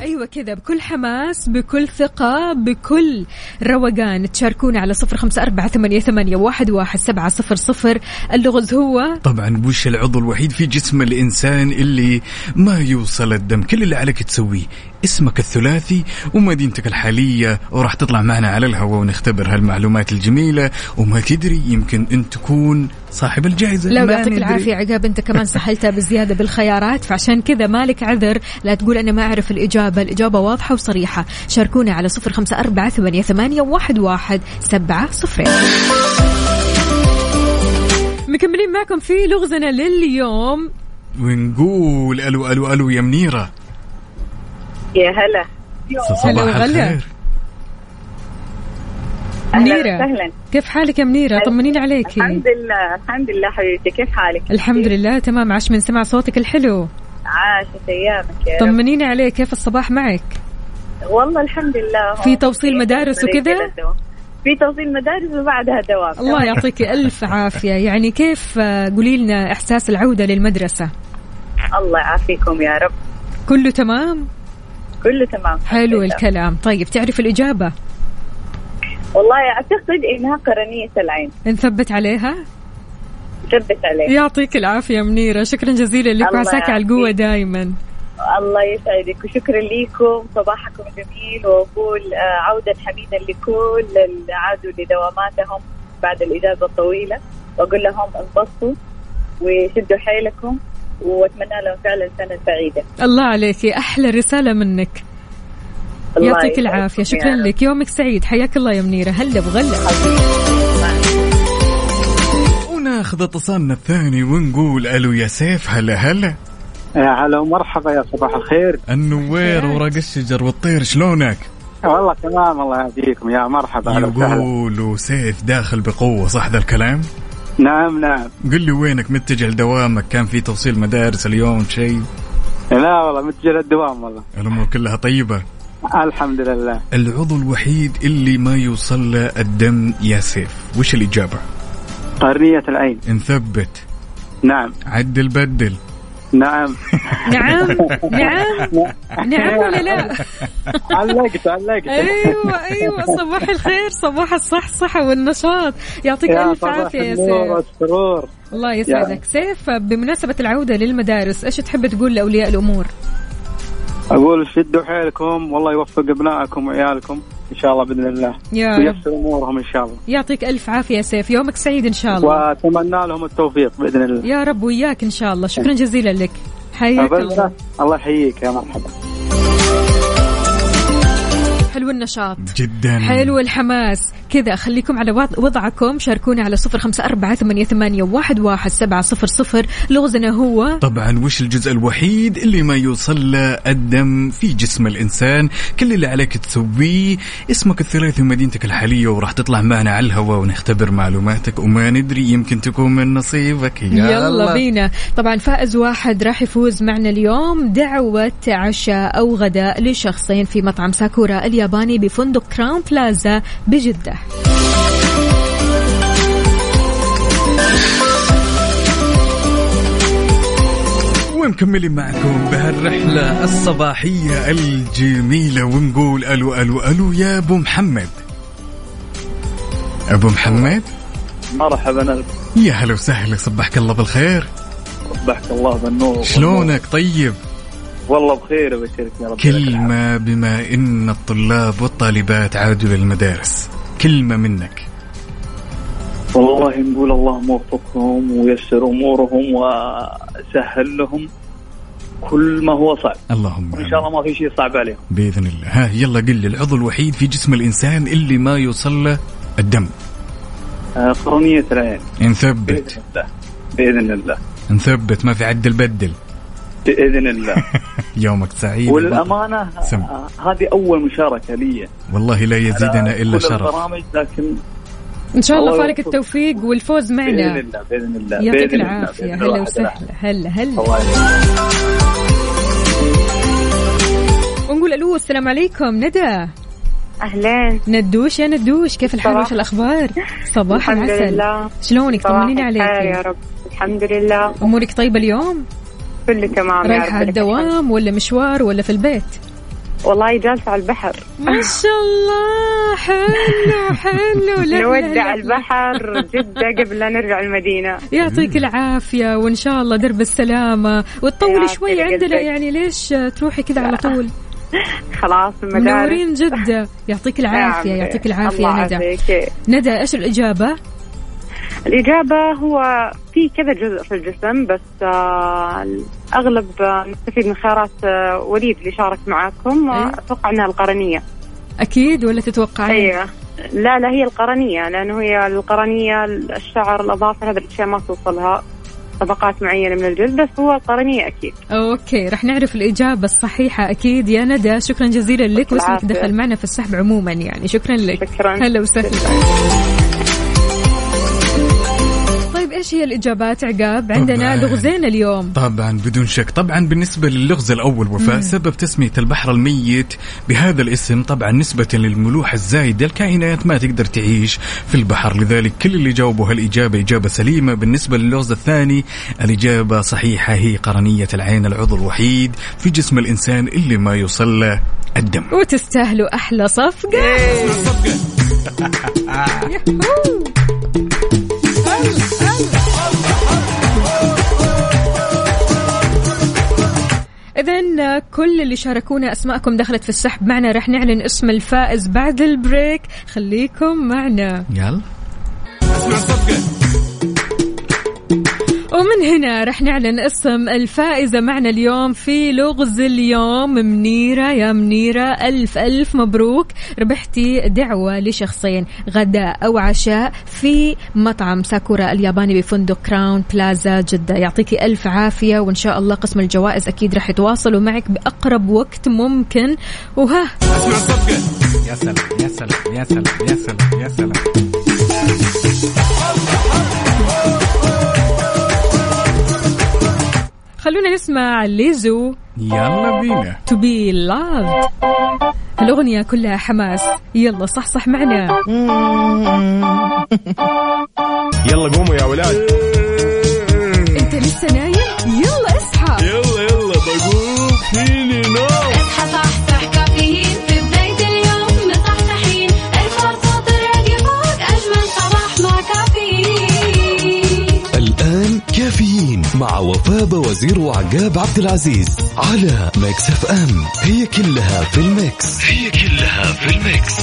أيوة كذا بكل حماس بكل ثقة بكل روقان تشاركونا على 0548811700. اللغز هو طبعا وش العضو الوحيد في جسم الإنسان اللي ما يوصل الدم؟ كل اللي عليك تسويه اسمك الثلاثي ومدينتك الحالية، وراح تطلع معنا على الهواء ونختبر هالمعلومات الجميلة. وما تدري يمكن أن تكون صاحب الجائزة. لو يعطيك العافية عقاب، أنت كمان سهلتها بزيادة بالخيارات، فعشان كذا مالك عذر لا تقول أنا ما أعرف الإجابة. الإجابة واضحة وصريحة. شاركونا على 0548811700. مكملين معكم في لغزنا لليوم، ونقول ألو ألو ألو يا منيرة. يا هلا. صباح الخير منيرة. سهلا. كيف حالك يا منيرة؟ طمنين عليك. الحمد لله. الحمد لله حبيبتي. كيف حالك؟ الحمد لله تمام. عاش من سمع صوتك الحلو. عاشت أيامك يا رب. طمنين عليك، كيف الصباح معك؟ والله الحمد لله. في توصيل مدارس وكذا؟ في توصيل مدارس وبعدها دوام. الله يعطيك ألف عافية. يعني كيف قولي لنا إحساس العودة للمدرسة؟ الله يعافيكم يا رب. كله تمام؟ كله تمام. حلو الكلام. طيب تعرف الإجابة؟ والله أعتقد إنها قرنية العين. نثبت عليها؟ نثبت عليها. يعطيك العافية منيرة، شكرا جزيلا لك وعساك على القوة دائما. الله يسعدك وشكرا لكم, صباحكم جميل, وأقول عودة حميدة لكل اللي عادوا لدواماتهم بعد الإجازة الطويلة, وأقول لهم انبسطوا وشدوا حيلكم, وأتمنى لهم فعلا سنة سعيدة. الله عليك, أحلى رسالة منك, يعطيك العافية, شكرا يعني لك, يومك سعيد, حياك الله يا منيرة. هلا بغلة. وناخذ اتصالنا الثاني ونقول ألو يا سيف. هلا هلا. هلا ومرحبا, يا صباح الخير, النوير ورق الشجر والطير, شلونك؟ والله تمام الله يهديكم, يا مرحبا. يقولوا سيف داخل بقوة, صح ذا الكلام؟ نعم نعم. قل لي وينك متجه لدوامك؟ كان في توصيل مدارس اليوم شيء؟ لا والله متجه للدوام. والله الأمور كلها طيبة الحمد لله. العضو الوحيد اللي ما يوصل له الدم يا سيف, وش الإجابة؟ قرنية العين. نثبت. نعم. عدل بدل. نعم. نعم نعم نعم ولا لا؟ علقت. أيوة صباح الخير, صباح الصحصحة والنشاط, يعطيك ألف عافية يا سيف. الله يسعدك. سيف, بمناسبة العودة للمدارس, إيش تحب تقول لأولياء الأمور؟ أقول شدوا حيلكم, والله يوفق أبنائكم وعيالكم إن شاء الله بإذن الله, ويسر أمورهم إن شاء الله. يعطيك ألف عافية يا سيف, يومك سعيد إن شاء الله, وأتمنى لهم التوفيق بإذن الله يا رب, وياك إن شاء الله. شكرا جزيلا لك, حياك الله. الله يحييك, يا مرحبا. حلو النشاط جدا, حلو الحماس كذا, خليكم على وضعكم. شاركونا على 0548811700, لغزنا هو طبعا وش الجزء الوحيد اللي ما يوصل له الدم في جسم الإنسان. كل اللي عليك تسويه اسمك الثلاثي ومدينتك الحالية, وراح تطلع معنا على الهواء ونختبر معلوماتك, وما ندري يمكن تكون من نصيبك. يلا بينا. طبعا فائز واحد راح يفوز معنا اليوم دعوة عشاء أو غداء لشخصين في مطعم ساكورا اليوم ياباني بفندق كراون بلازا بجدة. ونكمل معكم بهالرحلة الصباحية الجميلة, ونقول ألو ألو ألو يا أبو محمد. أبو محمد مرحبا. يا هلا وسهلا, صبحك الله بالخير. صبحك الله بالنور. شلونك؟ طيب والله بخير وبشرك يا رب. كلمة بما إن الطلاب والطالبات عادوا للمدارس, كلمة منك. والله نقول اللهم وفقهم ويسر أمورهم وسهل لهم كل ما هو صعب. اللهم إن شاء الله ما في شيء صعب عليهم بإذن الله. ها يلا قل لي العضو الوحيد في جسم الإنسان اللي ما يوصل له الدم. قرنية العين. نثبت بإذن الله. نثبت, ما في عدل بدل بإذن الله. يومك سعيد. والأمانة هذه أول مشاركة لي, والله لا يزيدنا إلا شرف, لكن إن شاء الله فارق التوفيق والفوز معنا بإذن الله. بإذن الله يعطيك العافية. هلا وسهلا. هلا هلا. ونقول ألو السلام عليكم. ندى. أهلين. ندوش يا ندوش, كيف الحال وش الأخبار؟ صباح العسل, شلونك؟ طمنيني عليك. يا رب الحمد لله. أمورك طيبة اليوم؟ كله تمام. رايحة على الدوام ولا مشوار ولا في البيت؟ والله جالسة على البحر. ما شاء الله, حلو حلو. نودع البحر جدة قبل لا نرجع المدينة. يعطيك العافية, وإن شاء الله درب السلامة, وتطولي شوي عندنا يعني, ليش تروحي كذا على طول؟ خلاص المدارس منورين جدة. يعطيك العافية. يعطيك العافية ندى. ندى إيش الإجابة؟ الإجابة هو في كذا جزء في الجسم, بس أغلب نستفيد من خيارات وليد اللي شارك معاكم. أتوقع أنها القرنية. أكيد ولا تتوقعين؟ أيوة. لا لا هي القرنية, لأنه هي القرنية, الشعر, الأظافر, هذه الأشياء ما توصلها طبقات معينة من الجلد, بس هو القرنية أكيد. أوكي, رح نعرف الإجابة الصحيحة أكيد يا ندى. شكرا جزيلا لك, واسمك دخل معنا في السحب عموما يعني, شكرا لك. شكرا. هلا وسهلا. ايش هي الاجابات عقاب؟ عندنا لغزين اليوم طبعا بدون شك. طبعا بالنسبه للغز الاول, وفاء سبب تسميه البحر الميت بهذا الاسم طبعا نسبه للملوحه الزايده, الكائنات ما تقدر تعيش في البحر, لذلك كل اللي جاوبوا هالاجابه اجابه سليمه. بالنسبه للغز الثاني الاجابه صحيحه, هي قرنيه العين, العضو الوحيد في جسم الانسان اللي ما يوصل له الدم. وتستاهلوا احلى صفقه. إذن كل اللي شاركونا أسماءكم دخلت في السحب معنا، رح نعلن اسم الفائز بعد البريك، خليكم معنا. يلا اسمع الصفقة، ومن هنا رح نعلن اسم الفائزة معنا اليوم في لغز اليوم. منيرة، يا منيرة ألف ألف مبروك، ربحتي دعوة لشخصين غداء أو عشاء في مطعم ساكورا الياباني بفندق كراون بلازا جدة. يعطيكي ألف عافية، وإن شاء الله قسم الجوائز أكيد رح يتواصلوا معك بأقرب وقت ممكن. وها أسمع الصفقة. يا سلام يا سلام يا سلام يا سلام يا سلام. خلونا نسمع ليزو، يلا بينا To be loved. الأغنية كلها حماس، يلا صحصح معنا. يلا قوموا يا ولاد، انت لسه نايم؟ يلا اصحى، يلا يلا بقوم فيني نوم. اصحى صحصح، كافيين في بداية اليوم مصحصحين، الفرصة تراجي فوق أجمل صباح مع كافيين. الآن كافيين مع وفاء وزير وعقاب عبد العزيز على ميكس اف ام، هي كلها في الميكس، هي كلها في الميكس.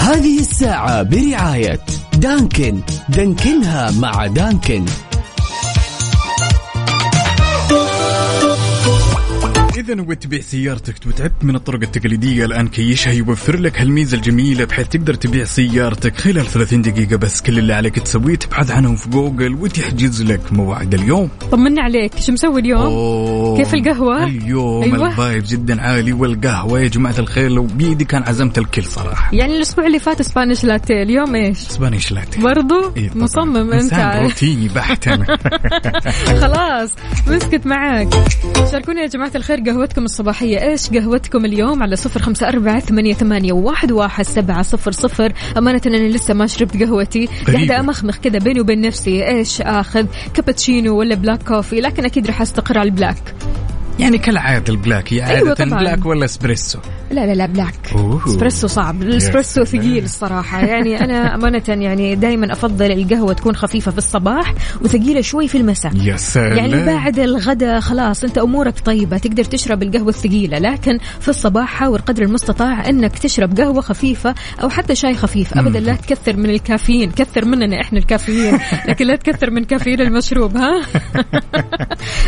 هذه الساعة برعاية دانكن، دانكنها مع دانكن. إذا هو تبيع سيارتك وتعبت من الطرق التقليدية، الآن كيشها يوفر لك هالميزة الجميلة بحيث تقدر تبيع سيارتك خلال 30 دقيقة بس. كل اللي عليك تسويه تبحث عنهم في جوجل وتحجز لك موعد اليوم. طمني عليك، شو مسوي اليوم؟ كيف القهوة؟ اليوم أيوة. الفايب جدا عالي، والقهوة يا جماعة الخير لو بيدي كان عزمت الكل صراحة. يعني الأسبوع اللي فات اسبانيش لاتيه، اليوم إيش؟ اسبانيش لاتيه برضو. إيه مصمم أنت روتيني بحت أنا. خلاص مسكت معاك. شاركوني يا جماعة الخير قهوتكم الصباحية، إيش قهوتكم اليوم؟ على 0548811700. أمانة أنا لسه ما شربت قهوتي، قاعدة أمخمخ كذا بيني وبين نفسي إيش آخذ، كابتشينو ولا بلاك كوفي، لكن أكيد رح أستقر على البلاك. يعني كالعادة البلاك هي عادة. أيوة بلاك ولا اسبريسو؟ لا لا لا بلاك. اسبريسو صعب، الاسبريسو ثقيل الصراحة. يعني أنا أمانة يعني دائما أفضل القهوة تكون خفيفة في الصباح وثقيلة شوي في المساء. يا سلام، يعني بعد الغداء خلاص أنت أمورك طيبة تقدر تشرب القهوة الثقيلة، لكن في الصباح حاول قدر المستطاع أنك تشرب قهوة خفيفة أو حتى شاي خفيف. أبدا لا تكثر من الكافيين، كثر مننا إحنا الكافيين، لكن لا تكثر من كافيين المشروب. ها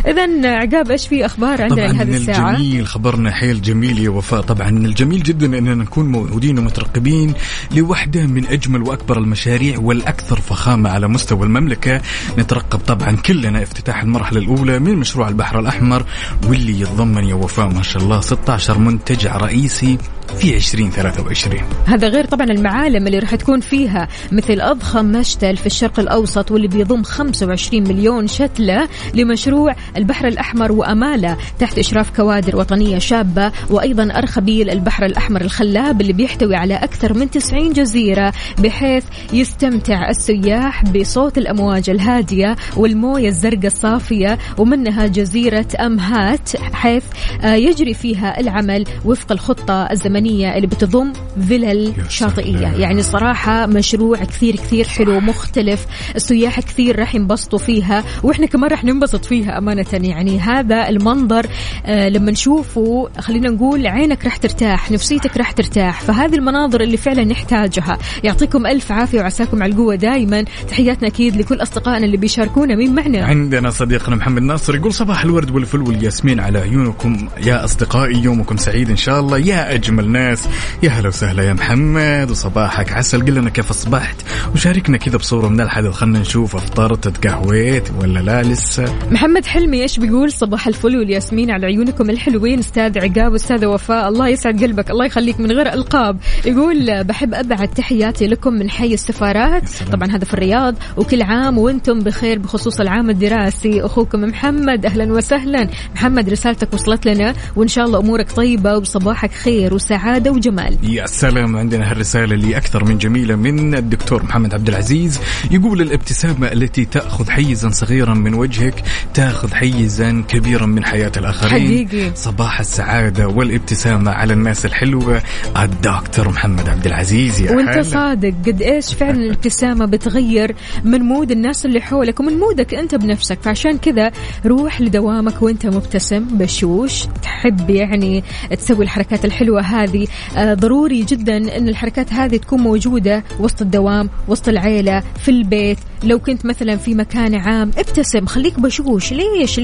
إذن عقاب إيش في أخبار عندنا هذه الساعة؟ الجميل خبرنا حيل جميل يا وفاء. طبعا الجميل جدا أننا نكون موجودين ومترقبين لوحدة من أجمل وأكبر المشاريع والأكثر فخامة على مستوى المملكة. نترقب طبعا كلنا افتتاح المرحلة الأولى من مشروع البحر الأحمر، واللي يتضمن يا وفاء ما شاء الله 16 منتجع رئيسي في 2023. هذا غير طبعا المعالم اللي راح تكون فيها، مثل أضخم مشتل في الشرق الأوسط واللي بيضم 25 مليون شتلة لمشروع البحر الأحمر وأماله، تحت إشراف كوادر وطنية شابة. وأيضا أرخبيل البحر الأحمر الخلاب اللي بيحتوي على أكثر من 90 جزيرة، بحيث يستمتع السياح بصوت الأمواج الهادية والموية الزرقاء الصافية، ومنها جزيرة أمهات حيث يجري فيها العمل وفق الخطة الزمنية اللي بتضم فلل شاطئية. يعني صراحة مشروع كثير كثير حلو مختلف، السياح كثير راح ينبسطوا فيها وإحنا كمان راح ننبسط فيها أمانة. يعني هذا المنظر لما نشوفه خلينا نقول عينك راح ترتاح، نفسيتك راح ترتاح، فهذه المناظر اللي فعلا نحتاجها. يعطيكم ألف عافية وعساكم على القوة دائما. تحياتنا أكيد لكل أصدقائنا اللي بيشاركونا. مين معنا؟ عندنا صديقنا محمد ناصر يقول صباح الورد والفل والياسمين على عيونكم يا أصدقائي، يومكم سعيد إن شاء الله يا أجمل ناس. يا هلا وسهلا يا محمد، وصباحك عسل. قل لنا كيف أصبحت وشاركنا كذا بصورة من الحدث، خلنا نشوف أفطرت تقهويت ولا لا لسه. محمد حلمي إيش بيقول؟ صباح الفل والياسمين على عيونكم الحلوين أستاذ عقاب أستاذ وفاء، الله يسعد قلبك الله يخليك من غير ألقاب. يقول بحب أبعد تحياتي لكم من حي السفارات، طبعا هذا في الرياض، وكل عام وانتم بخير بخصوص العام الدراسي. أخوكم محمد، أهلا وسهلا محمد، رسالتك وصلت لنا وإن شاء الله أمورك طيبة وبصباحك خير وسعادة وجمال. يا سلام، عندنا هالرسالة اللي أكثر من جميلة من الدكتور محمد عبد العزيز، يقول الابتسامة التي تأخذ حيزا صغيرا من وجهك تأخذ حيزا كبيرا من حياتك. الآخرين حقيقي. صباح السعادة والابتسامة على الناس الحلوة الدكتور محمد عبد العزيز. يا وانت حالة. صادق قد إيش فعلا الابتسامة بتغير من مود الناس اللي حولك ومن مودك أنت بنفسك. فعشان كذا روح لدوامك وانت مبتسم بشوش، تحب يعني تسوي الحركات الحلوة هذه. ضروري جدا أن الحركات هذه تكون موجودة وسط الدوام، وسط العيلة، في البيت. لو كنت مثلا في مكان عام ابتسم، خليك بشوش. ليش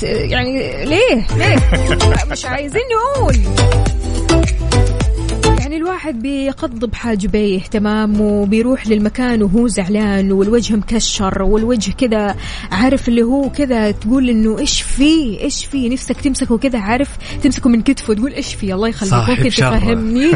يعني ليه مش عايزين نقول يعني الواحد بيقض بحاجبيه تمام وبيروح للمكان وهو زعلان والوجه مكشر والوجه كذا، عارف اللي هو كذا تقول انه ايش فيه نفسك تمسكه كذا، عارف تمسكه من كتفه تقول ايش فيه الله يخليك ممكن تفهمني.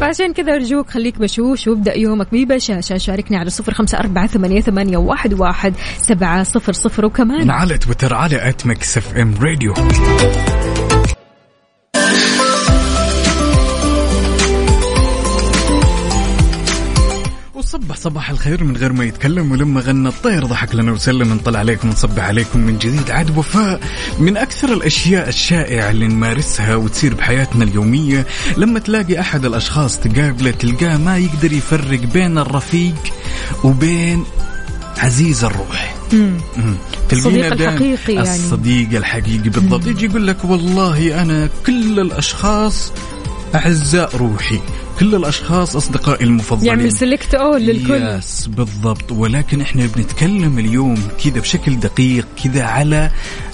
فعشان كذا أرجوك خليك بشوش وابدأ يومك ببشاشة. شاركني على 0548811700 وكمان على تويتر على @mixfmradio. صباح الخير من غير ما يتكلم، ولما غنى الطير ضحك لنا وسلم. نطلع عليكم ونصبح عليكم من جديد. عاد وفاء، من أكثر الأشياء الشائعة اللي نمارسها وتصير بحياتنا اليومية لما تلاقي أحد الأشخاص تقابله تلقاه ما يقدر يفرق بين الرفيق وبين عزيز الروح، الصديق الحقيقي، يعني الصديق الحقيقي بالضبط. يجي يقول لك والله أنا كل الأشخاص أعزاء روحي، كل الأشخاص أصدقائي المفضلين، يعمل سلكت أول للكل. ياس بالضبط. ولكن إحنا بنتكلم اليوم كذا بشكل دقيق كذا على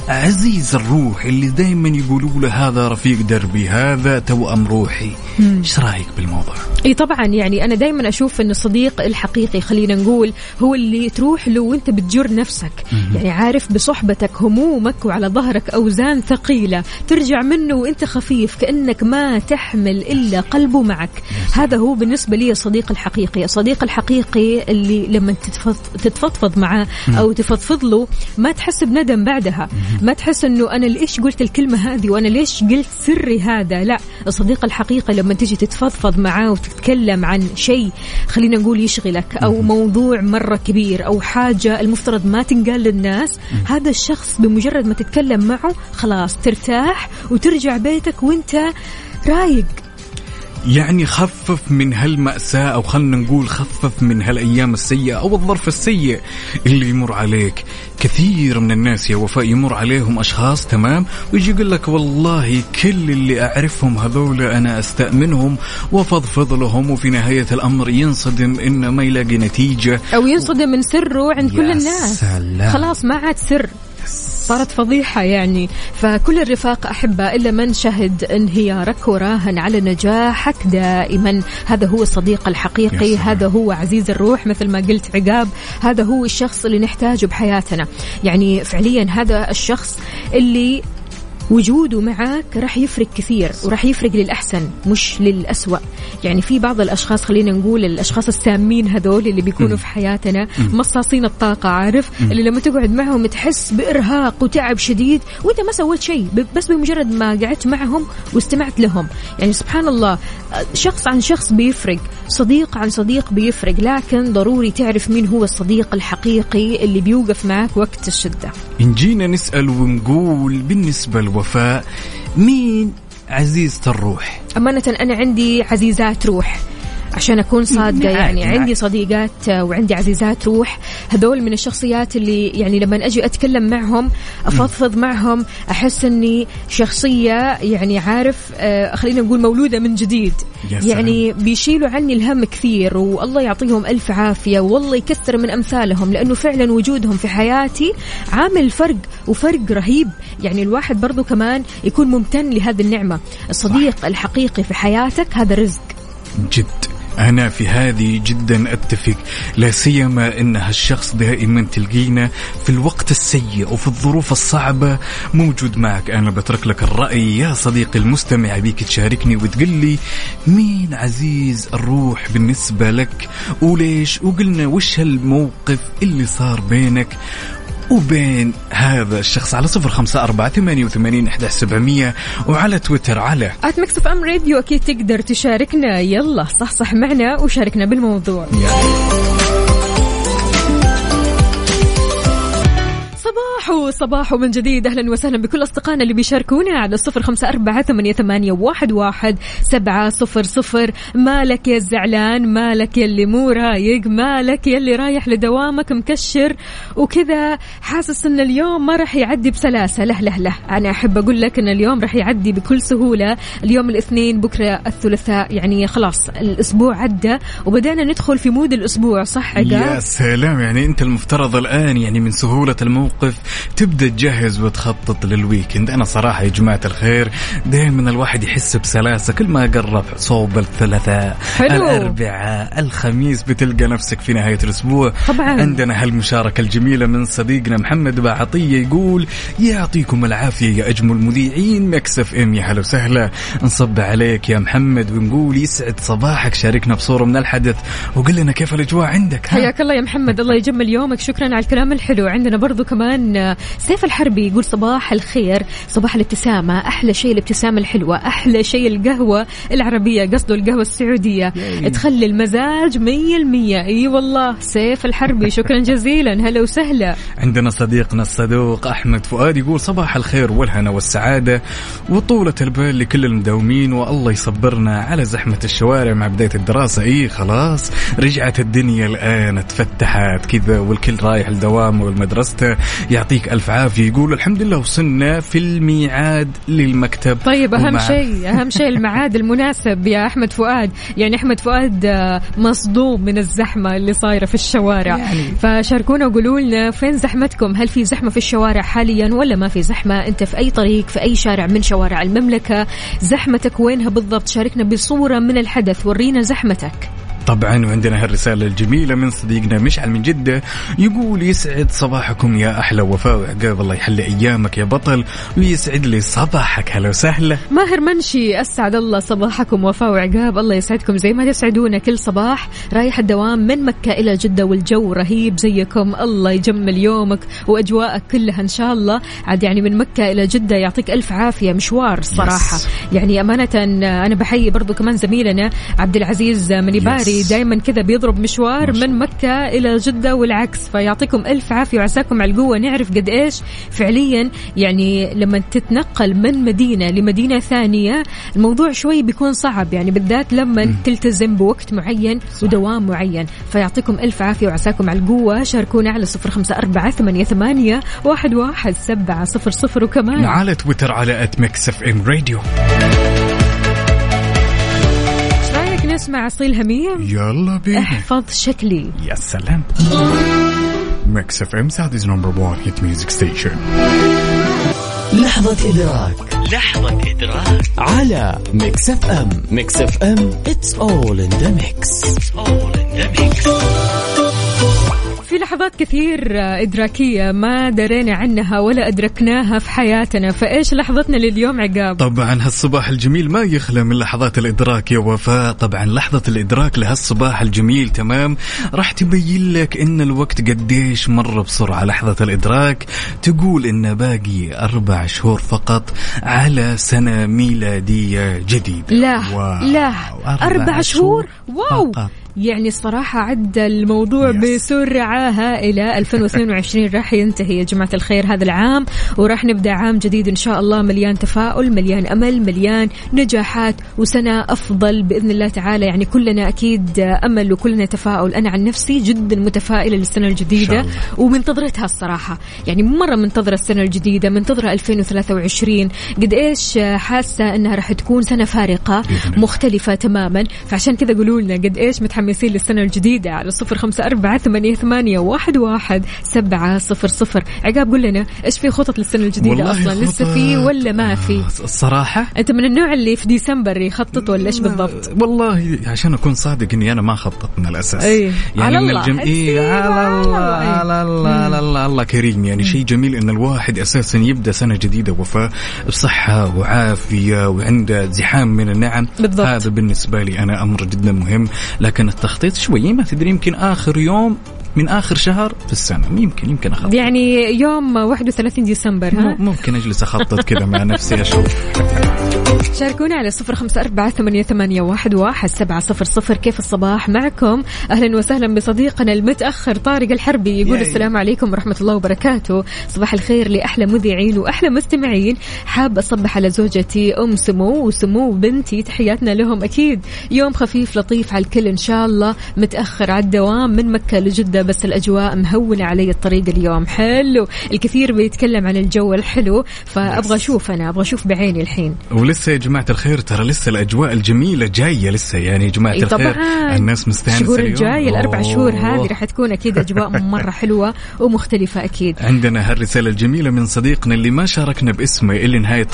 عزيز الروح اللي دايما يقولوا له هذا رفيق دربي، هذا توأم روحي. إيش رأيك بالموضوع؟ إيه طبعا، يعني أنا دايما أشوف أن الصديق الحقيقي خلينا نقول هو اللي تروح له وانت بتجر نفسك، يعني عارف بصحبتك همومك وعلى ظهرك أوزان ثقيلة ترجع منه وانت خفيف كأنك ما تحمل إلا قلبه معك. هذا هو بالنسبة لي الصديق الحقيقي. الصديق الحقيقي اللي لما تتفضفض معه أو تفضفض له ما تحس بندم بعدها، ما تحس أنه أنا ليش قلت الكلمة هذه وأنا ليش قلت سري هذا. لا، الصديق الحقيقي لما تجي تتفضفض معه وتتكلم عن شيء خلينا نقول يشغلك أو موضوع مرة كبير أو حاجة المفترض ما تنقال للناس، هذا الشخص بمجرد ما تتكلم معه خلاص ترتاح وترجع بيتك وانت رايق. يعني خفف من هالمأساة، أو خلنا نقول خفف من هالأيام السيئة أو الظرف السيء اللي يمر عليك. كثير من الناس يا وفاء يمر عليهم أشخاص تمام ويجي يقول لك والله كل اللي أعرفهم هذول أنا أستأمنهم وفضفض لهم، وفي نهاية الأمر ينصدم إنه ما يلاقي نتيجة أو ينصدم من سره عند كل الناس. سلام. خلاص ما عاد سر، صارت فضيحة يعني. فكل الرفاق أحبة إلا من شهد انهيارك وراهن على نجاحك دائما. هذا هو الصديق الحقيقي، هذا هو عزيز الروح مثل ما قلت عقاب، هذا هو الشخص اللي نحتاجه بحياتنا. يعني فعليا هذا الشخص اللي وجوده معك راح يفرق كثير وراح يفرق للأحسن مش للأسوأ. يعني في بعض الأشخاص خلينا نقول الأشخاص السامين هذول اللي بيكونوا في حياتنا مصاصين الطاقة، عارف اللي لما تقعد معهم تحس بإرهاق وتعب شديد وإنت ما سويت شيء، بس بمجرد ما قعدت معهم واستمعت لهم. يعني سبحان الله، شخص عن شخص بيفرق، صديق عن صديق بيفرق، لكن ضروري تعرف مين هو الصديق الحقيقي اللي بيوقف معك وقت الشدة. نجينا نسأل ونقول بالنسبة وفاء مين عزيزة الروح؟ أمانة أنا عندي عزيزات روح عشان أكون صادقة، يعني عندي صديقات وعندي عزيزات روح. هذول من الشخصيات اللي يعني لما أجي أتكلم معهم أفضفض معهم أحس أني شخصية يعني عارف خلينا نقول مولودة من جديد. يعني بيشيلوا عني الهم كثير والله يعطيهم ألف عافية، والله يكثر من أمثالهم، لأنه فعلا وجودهم في حياتي عامل فرق وفرق رهيب. يعني الواحد برضو كمان يكون ممتن لهذه النعمة. الصديق الحقيقي في حياتك هذا رزق جد. أنا في هذه جدا أتفق، لا سيما أن هالشخص دائما تلقينا في الوقت السيء وفي الظروف الصعبة موجود معك. أنا بترك لك الرأي يا صديقي المستمع، بيك تشاركني وتقول لي مين عزيز الروح بالنسبة لك وليش، وقلنا وش هالموقف اللي صار بينك وبين هذا الشخص على 0548811700 وعلى تويتر على @mixfmradio. أكيد تقدر تشاركنا، يلا صحصح معنا وشاركنا بالموضوع. صباح الصباح ومن جديد أهلا وسهلا بكل أصدقائنا اللي بيشاركونا على 0548811700. مالك يا الزعلان، مالك يا اللي مو رايق، مالك يا اللي رايح لدوامك مكشر وكذا حاسس إن اليوم ما رح يعدي بسلاسة. له له له، أنا أحب أقول لك إن اليوم رح يعدي بكل سهولة. اليوم الاثنين، بكرة الثلاثاء، يعني خلاص الأسبوع عدى وبدأنا ندخل في مود الأسبوع. صح يا سلام، يعني أنت المفترض الآن يعني من سهولة الموقف تبدأ تجهز وتخطط للويكند. أنا صراحة يا جماعة الخير دائما الواحد يحس بسلاسة كل ما قرب صوب الثلاثاء الأربعاء الخميس، بتلقى نفسك في نهاية الأسبوع. طبعا عندنا هالمشاركة الجميلة من صديقنا محمد باعطية، يقول يعطيكم العافية يا أجمل مذيعين ميكس اف ام. يا هلا وسهلا، نصب عليك يا محمد ونقول يسعد صباحك. شاركنا بصورة من الحدث وقل لنا كيف الأجواء عندك. حياك الله يا محمد، الله يجمل يومك، شكرا على الكلام الحلو. عندنا برضو كمان سيف الحربي يقول صباح الخير، صباح الابتسامة، أحلى شيء الابتسامة الحلوة، أحلى شيء القهوة العربية، قصده القهوة السعودية، تخلي المزاج 100%. أي والله سيف الحربي شكرا جزيلا، هلا وسهلا. عندنا صديقنا الصدوق أحمد فؤاد يقول صباح الخير والهنا والسعادة وطولة البال لكل المداومين، والله يصبرنا على زحمة الشوارع مع بداية الدراسة. إيه خلاص رجعت الدنيا الآن، تفتحت كذا والكل رايح الدوام والمدرسة. يعطيك ألف عافية، يقول الحمد لله وصلنا في الميعاد للمكتب. طيب أهم شيء أهم شيء الميعاد المناسب يا أحمد فؤاد. يعني أحمد فؤاد مصدوم من الزحمة اللي صايرة في الشوارع يعني. فشاركونا وقولوا لنا فين زحمتكم، هل في زحمة في الشوارع حاليا ولا ما في زحمة؟ أنت في أي طريق، في أي شارع من شوارع المملكة، زحمتك وينها بالضبط؟ شاركنا بصورة من الحدث، ورينا زحمتك. طبعا وعندنا هالرسالة الجميلة من صديقنا مشعل من جدة، يقول يسعد صباحكم يا أحلى وفاء وعقاب، الله يحلي أيامك يا بطل ويسعد لي صباحك. هلا وسهلا. ماهر منشي، أسعد الله صباحكم وفاء وعقاب، الله يسعدكم زي ما تسعدونا كل صباح رايح الدوام من مكة إلى جدة والجو رهيب زيكم. الله يجمل يومك وأجواءك كلها إن شاء الله. عاد يعني من مكة إلى جدة يعطيك ألف عافية، مشوار صراحة يعني أمانة. أنا بحيي برضو كمان زميلنا عبد العزيز من إباري، دايما كذا بيضرب مشوار من مكة إلى جدة والعكس. فيعطيكم ألف عافية وعساكم على القوة. نعرف قد إيش فعليا يعني لما تتنقل من مدينة لمدينة ثانية الموضوع شوي بيكون صعب، يعني بالذات لما تلتزم بوقت معين ودوام معين. فيعطيكم ألف عافية وعساكم على القوة. شاركونا على 0548811700 وكمان على تويتر على @mixfmradio. نسمع أصيل هميم، يلا بينا، احفظ شكلي. يا سلام. ميكس اف ام سعوديز #1 هيت ميوزك ستيشن. لحظة إدراك، لحظة إدراك على ميكس اف ام. ميكس اف ام it's all in the mix. it's all in the mix. في لحظات كثير إدراكية ما درينا عنها ولا أدركناها في حياتنا، فإيش لحظتنا لليوم عقاب؟ طبعا هالصباح الجميل ما يخلى من لحظات الإدراك يا وفاء. طبعا لحظة الإدراك لهالصباح الجميل تمام راح تبين لك إن الوقت قديش مر بسرعة. لحظة الإدراك تقول إن باقي 4 شهور فقط على سنة ميلادية جديدة. لا لا 4 شهور واو فقط. يعني الصراحة عدى الموضوع بسرعة هائلة. 2022 راح ينتهي يا جماعة الخير هذا العام، وراح نبدأ عام جديد إن شاء الله مليان تفاؤل، مليان أمل، مليان نجاحات، وسنة أفضل بإذن الله تعالى. يعني كلنا أكيد أمل وكلنا تفاؤل. أنا عن نفسي جدا متفائلة للسنة الجديدة ومنتظرتها الصراحة، يعني مرة منتظرة السنة الجديدة، منتظرة 2023. قد إيش حاسة أنها راح تكون سنة فارقة مختلفة تماما. فعشان كذا قولوا لنا قد إيش متحمسين للسنة الجديدة على 0548811700. عقاب قول لنا إيش في خطط للسنة الجديدة أصلا، لسه في ولا ما في؟ الصراحة أنت من النوع اللي في ديسمبر يخطط ولا إيش بالضبط؟ والله عشان أكون صادق إني أنا ما خطط من الأساس. أيه. يعني على الله. الله كريم. يعني شيء جميل إن الواحد أساسا يبدأ سنة جديدة وفاء بصحة وعافية وعنده زحام من النعم. بالضبط. هذا بالنسبة لي أنا أمر جدا مهم، لكن التخطيط شوي ما تدري، يمكن آخر يوم من آخر شهر في السنة. يمكن أخطط يعني يوم 31 ديسمبر. ها؟ ممكن أجلس أخطط كذا مع نفسي أشوف. شاركونا على 0548811700. كيف الصباح معكم؟ أهلا وسهلا بصديقنا المتأخر طارق الحربي يقول السلام عليكم ورحمة الله وبركاته. صباح الخير لأحلى مذيعين وأحلى مستمعين. حاب أصبح على زوجتي أم سمو وسمو بنتي، تحياتنا لهم. أكيد يوم خفيف لطيف على الكل إن شاء الله. متأخر على الدوام من مكة لجدة بس الأجواء مهونة علي الطريق اليوم. حلو، الكثير بيتكلم عن الجو الحلو، فأبغى أشوف، أنا أبغى أشوف بعيني الحين. ولسه يا جماعة الخير ترى لسه الأجواء الجميلة جاية لسه، يعني يا جماعة الخير الناس مستانسة. الشهور الجاية الأربع شهور هذه راح تكون أكيد أجواء مرة حلوة ومختلفة. أكيد عندنا هالرسالة الجميلة من صديقنا اللي ما شاركنا باسمه اللي نهاية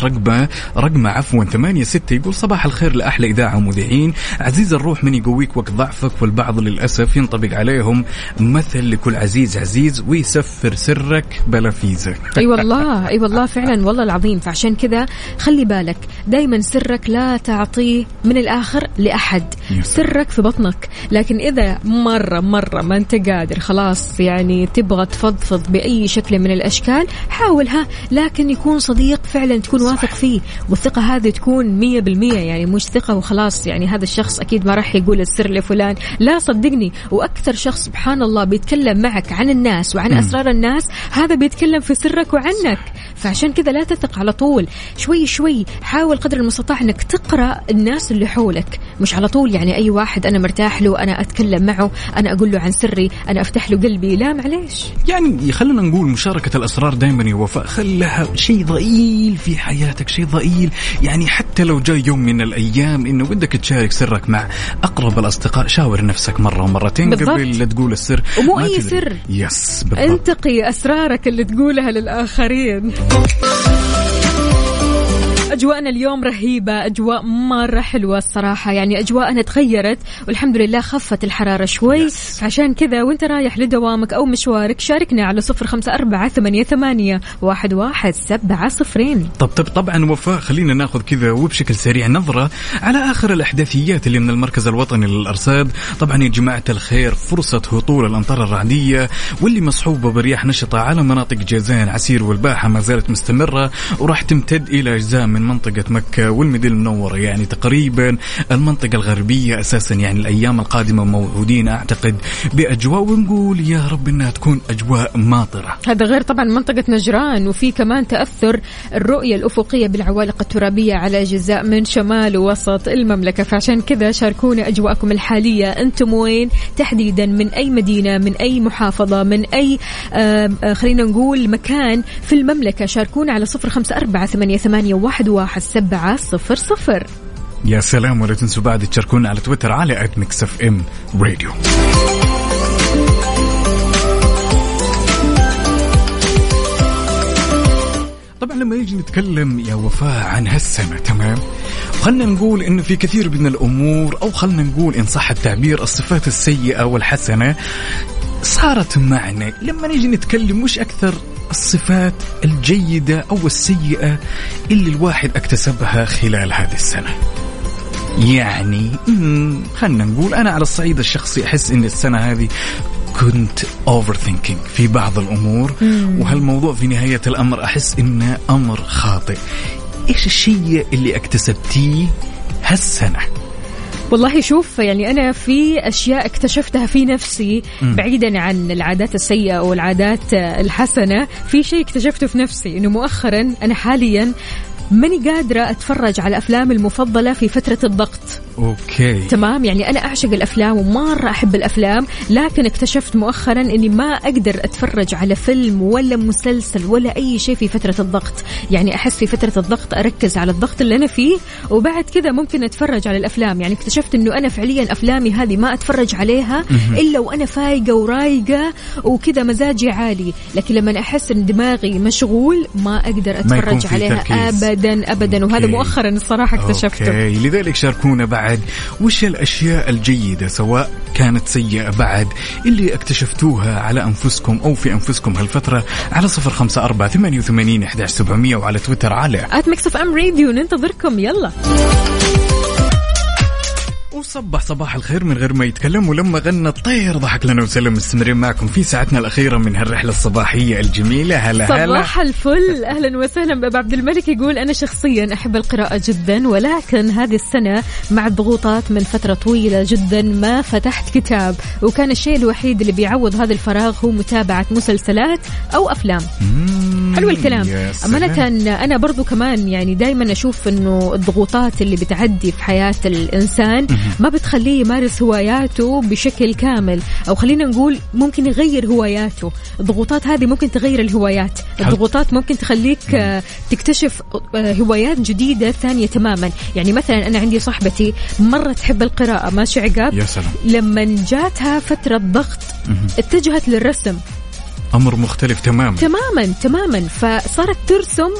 رقمه عفوا 86 يقول صباح الخير لأحلى إذاعة ومذيعين. عزيز الروح من يقويك وقت ضعفك، والبعض للأسف ينطبق عليهم مثل لكل عزيز عزيز ويسفر سرك بلا فيزا. أي والله أي والله فعلا والله العظيم. فعشان كذا خلي بالك دايما سرك لا تعطيه من الآخر لأحد. سرك في بطنك، لكن إذا مرة ما أنت قادر خلاص يعني تبغى تفضفض بأي شكل من الأشكال حاولها، لكن يكون صديق فعلا تكون واثق فيه، والثقة هذه تكون 100%، يعني مش ثقة وخلاص يعني هذا الشخص أكيد ما راح يقول السر لفلان. لا صدقني، وأكثر شخص سبحان الله بيتكلم معك عن الناس وعن أسرار الناس هذا بيتكلم في سرك وعنك. فعشان كذا لا تثق على طول، شوي شوي حاول قدر المستطاع أنك تقرأ الناس اللي حولك، مش على طول يعني أي واحد أنا مرتاح له أنا أتكلم معه أنا أقول له عن سري أنا أفتح له قلبي. لا معليش، يعني خلنا نقول مشاركة الأسرار دايما يا وفاء خلها شيء ضئيل في حياتك، شيء ضئيل، يعني حتى لو جاي يوم من الأيام إنه بدك تشارك سرك مع أقرب الأصدقاء شاور نفسك مرة ومرتين قبل لا تقول السر. ومو أي سر، يس بالضبط، انتقي أسرارك اللي تقولها للآخرين. أجواءنا اليوم رهيبة، أجواء مرة حلوة الصراحة، يعني أجواءنا تغيرت والحمد لله خفت الحرارة شوي. عشان كذا وانت رايح لدوامك أو مشوارك شاركنا على 0548811700. طبعا وفاء خلينا ناخذ كذا وبشكل سريع نظرة على آخر الأحداثيات اللي من المركز الوطني للأرصاد. طبعا يا جماعة الخير فرصة هطول الأمطار الرعدية واللي مصحوبة برياح نشطة على مناطق جازان عسير والباحة ما زالت مستمرة، وراح تمتد إلى أجزاء من منطقة مكة والمدينة المنورة، يعني تقريبا المنطقة الغربية أساسا. يعني الأيام القادمة موعودين أعتقد بأجواء ونقول يا رب إنها تكون أجواء ماطرة. هذا غير طبعا منطقة نجران، وفي كمان تأثر الرؤية الأفقية بالعوالق الترابية على أجزاء من شمال ووسط المملكة. فعشان كذا شاركونا أجواءكم الحالية، أنتم وين تحديدا، من أي مدينة، من أي محافظة، من أي خلينا نقول مكان في المملكة. شاركونا على 0548811700. يا سلام، ولا تنسوا بعد تشاركونا على تويتر على @mixfmradio. طبعا لما يجي نتكلم يا وفاء عن هالسنة، تمام، خلنا نقول إنه في كثير من الأمور، أو خلنا نقول إن صح التعبير الصفات السيئة والحسنة صارت معنا. لما نيجي نتكلم مش أكثر الصفات الجيدة أو السيئة اللي الواحد اكتسبها خلال هذه السنة. يعني خلنا نقول أنا على الصعيد الشخصي أحس إن السنة هذه كنت overthinking في بعض الأمور، وهالموضوع في نهاية الأمر أحس إنه أمر خاطئ. إيش الشيء اللي اكتسبتيه هالسنة؟ والله شوف، يعني أنا في أشياء اكتشفتها في نفسي بعيدا عن العادات السيئة والعادات الحسنة. في شيء اكتشفته في نفسي إنه مؤخرا أنا حاليا ماني قادرة أتفرج على أفلامي المفضلة في فترة الضغط. أوكي تمام، يعني أنا أعشق الأفلام ومرة أحب الأفلام، لكن اكتشفت مؤخرا أني ما أقدر أتفرج على فيلم ولا مسلسل ولا أي شيء في فترة الضغط. يعني أحس في فترة الضغط أركز على الضغط اللي أنا فيه، وبعد كذا ممكن أتفرج على الأفلام. يعني اكتشفت أنه أنا فعليا أفلامي هذه ما أتفرج عليها إلا وأنا فايقة ورايقة وكذا مزاجي عالي، لكن لما أحس أن دماغي مشغول ما أقدر أتفرج عليها أبدا. وهذا مؤخرا الصراحة اكتشفته. لذلك شاركونا بعد وش الأشياء الجيدة سواء كانت سيئة بعد اللي اكتشفتوها على أنفسكم أو في أنفسكم هالفترة على 0548811700 وعلى تويتر على @mixfmradio. ننتظركم يلا. وصبح صباح الخير من غير ما يتكلم، ولما غنى الطير ضحك لنا وسلم. مستمرين معكم في ساعتنا الأخيرة من هالرحلة الصباحية الجميلة. هلا هلا صباح الفل، أهلا وسهلا بأبو عبد الملك. يقول أنا شخصيا أحب القراءة جدا، ولكن هذه السنة مع الضغوطات من فترة طويلة جدا ما فتحت كتاب، وكان الشيء الوحيد اللي بيعوض هذا الفراغ هو متابعة مسلسلات أو أفلام. حلو الكلام. أمانة أنا برضو كمان يعني دايما أشوف إنه الضغوطات اللي بتعدي في حياة الإنسان ما بتخليه يمارس هواياته بشكل كامل، أو خلينا نقول ممكن يغير هواياته. الضغوطات هذه ممكن تغير الهوايات، الضغوطات ممكن تخليك تكتشف هوايات جديدة ثانية تماما. يعني مثلا أنا عندي صاحبتي مرة تحب القراءة، ماشي عقاب، لما جاتها فترة ضغط اتجهت للرسم، أمر مختلف تماما تماما تماما. فصارت ترسم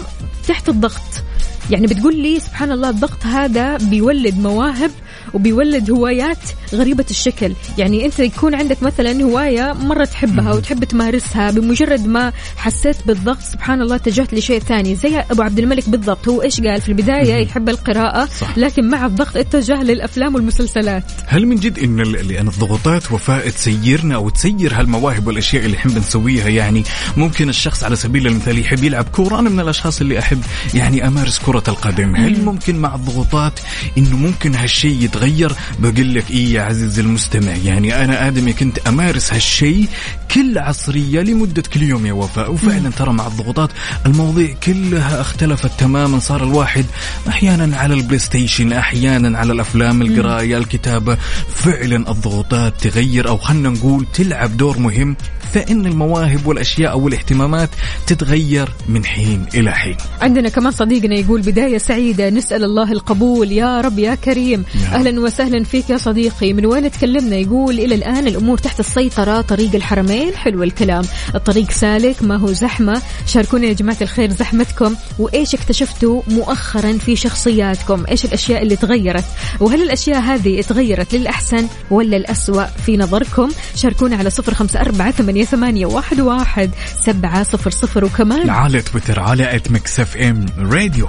تحت الضغط. يعني بتقول لي سبحان الله الضغط هذا بيولد مواهب وبيولد هوايات غريبة الشكل. يعني أنت يكون عندك مثلا هواية مرة تحبها وتحب تمارسها، بمجرد ما حسيت بالضغط سبحان الله تجهت لشيء ثاني، زي أبو عبد الملك بالضبط. هو إيش قال في البداية؟ يحب القراءة، لكن مع الضغط اتجه للأفلام والمسلسلات. هل من جد إن لأن الضغوطات وفاء تسيرنا أو تسير هالمواهب والأشياء اللي حب نسويها؟ يعني ممكن الشخص على سبيل المثال يحب يلعب كورة، أنا من الأشخاص اللي أحب يعني أمارس كورة القدم. هل ممكن مع الضغوطات إنه ممكن هالشيء يتغير؟ بقول لك إيه يا عزيز المستمع، يعني أنا آدمي كنت أمارس هالشيء كل عصرية لمدة كل يوم يا وفاء، وفعلا ترى مع الضغوطات المواضيع كلها اختلفت تماما. صار الواحد أحيانا على البلاي ستيشن، أحيانا على الأفلام، القراءة، الكتابة. فعلا الضغوطات تغير، أو خلنا نقول تلعب دور مهم، فإن المواهب والأشياء أو الاهتمامات تتغير من حين إلى حين. عندنا كمان صديقنا يقول بداية سعيدة، نسأل الله القبول يا رب يا كريم. أهلا وسهلا فيك يا صديقي. من وين تكلمنا؟ يقول إلى الآن الأمور تحت السيطرة، طريق الحرمين حلو الكلام، الطريق سالك ما هو زحمة. شاركونا يا جماعة الخير زحمتكم، وإيش اكتشفتوا مؤخرا في شخصياتكم؟ إيش الأشياء اللي تغيرت؟ وهل الأشياء هذه تغيرت للأحسن ولا الأسوأ في نظركم؟ شاركونا على 0548811700 وكمان على تويتر على @Mix FM راديو.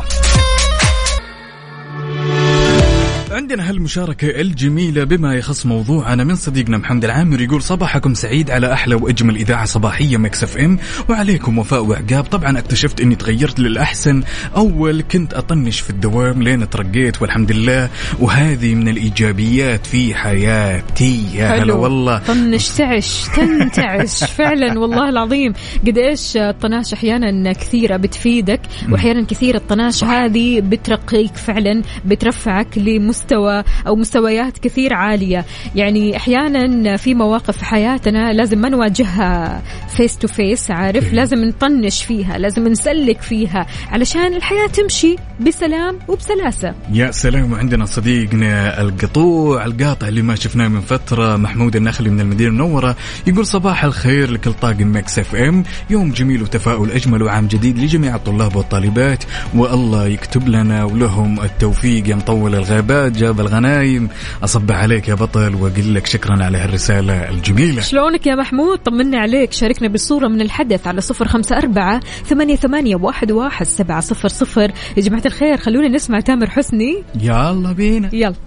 عندنا هالمشاركة الجميلة بما يخص موضوعنا من صديقنا محمد العامر، يقول صباحكم سعيد على أحلى وأجمل إذاعة صباحية ميكس اف ام، وعليكم وفاء وعقاب. طبعا اكتشفت أني تغيرت للأحسن، أول كنت أطنش في الدوام لين ترقيت والحمد لله، وهذه من الإيجابيات في حياتي. يا هلا والله، طنش تعش تنتعش فعلا والله العظيم. قد إيش الطناش أحيانا كثيرة بتفيدك، وأحيانا كثير الطناش هذه بترقيك فعلا، بترفعك لمستوى أو مستويات كثير عالية. يعني أحيانا في مواقف في حياتنا لازم ما نواجهها فيس تو فيس، عارف، لازم نطنش فيها، لازم نسلك فيها علشان الحياة تمشي بسلام وبسلاسة. يا سلام. وعندنا صديقنا القطوع القاطع اللي ما شفناه من فترة، محمود النخلي من المدينة المنورة، يقول صباح الخير لكل طاقم ميكس اف ام، يوم جميل وتفاؤل أجمل وعام جديد لجميع الطلاب والطالبات، والله يكتب لنا ولهم التوفيق يا مطول الغابات جاب الغنايم. أصبح عليك يا بطل وأقول لك شكرا على هالرسالة الجميلة. شلونك يا محمود؟ طمنا عليك. شاركنا بالصورة من الحدث على 0548811700 يا جماعة الخير. خلونا نسمع تامر حسني، يلا بينا. يلا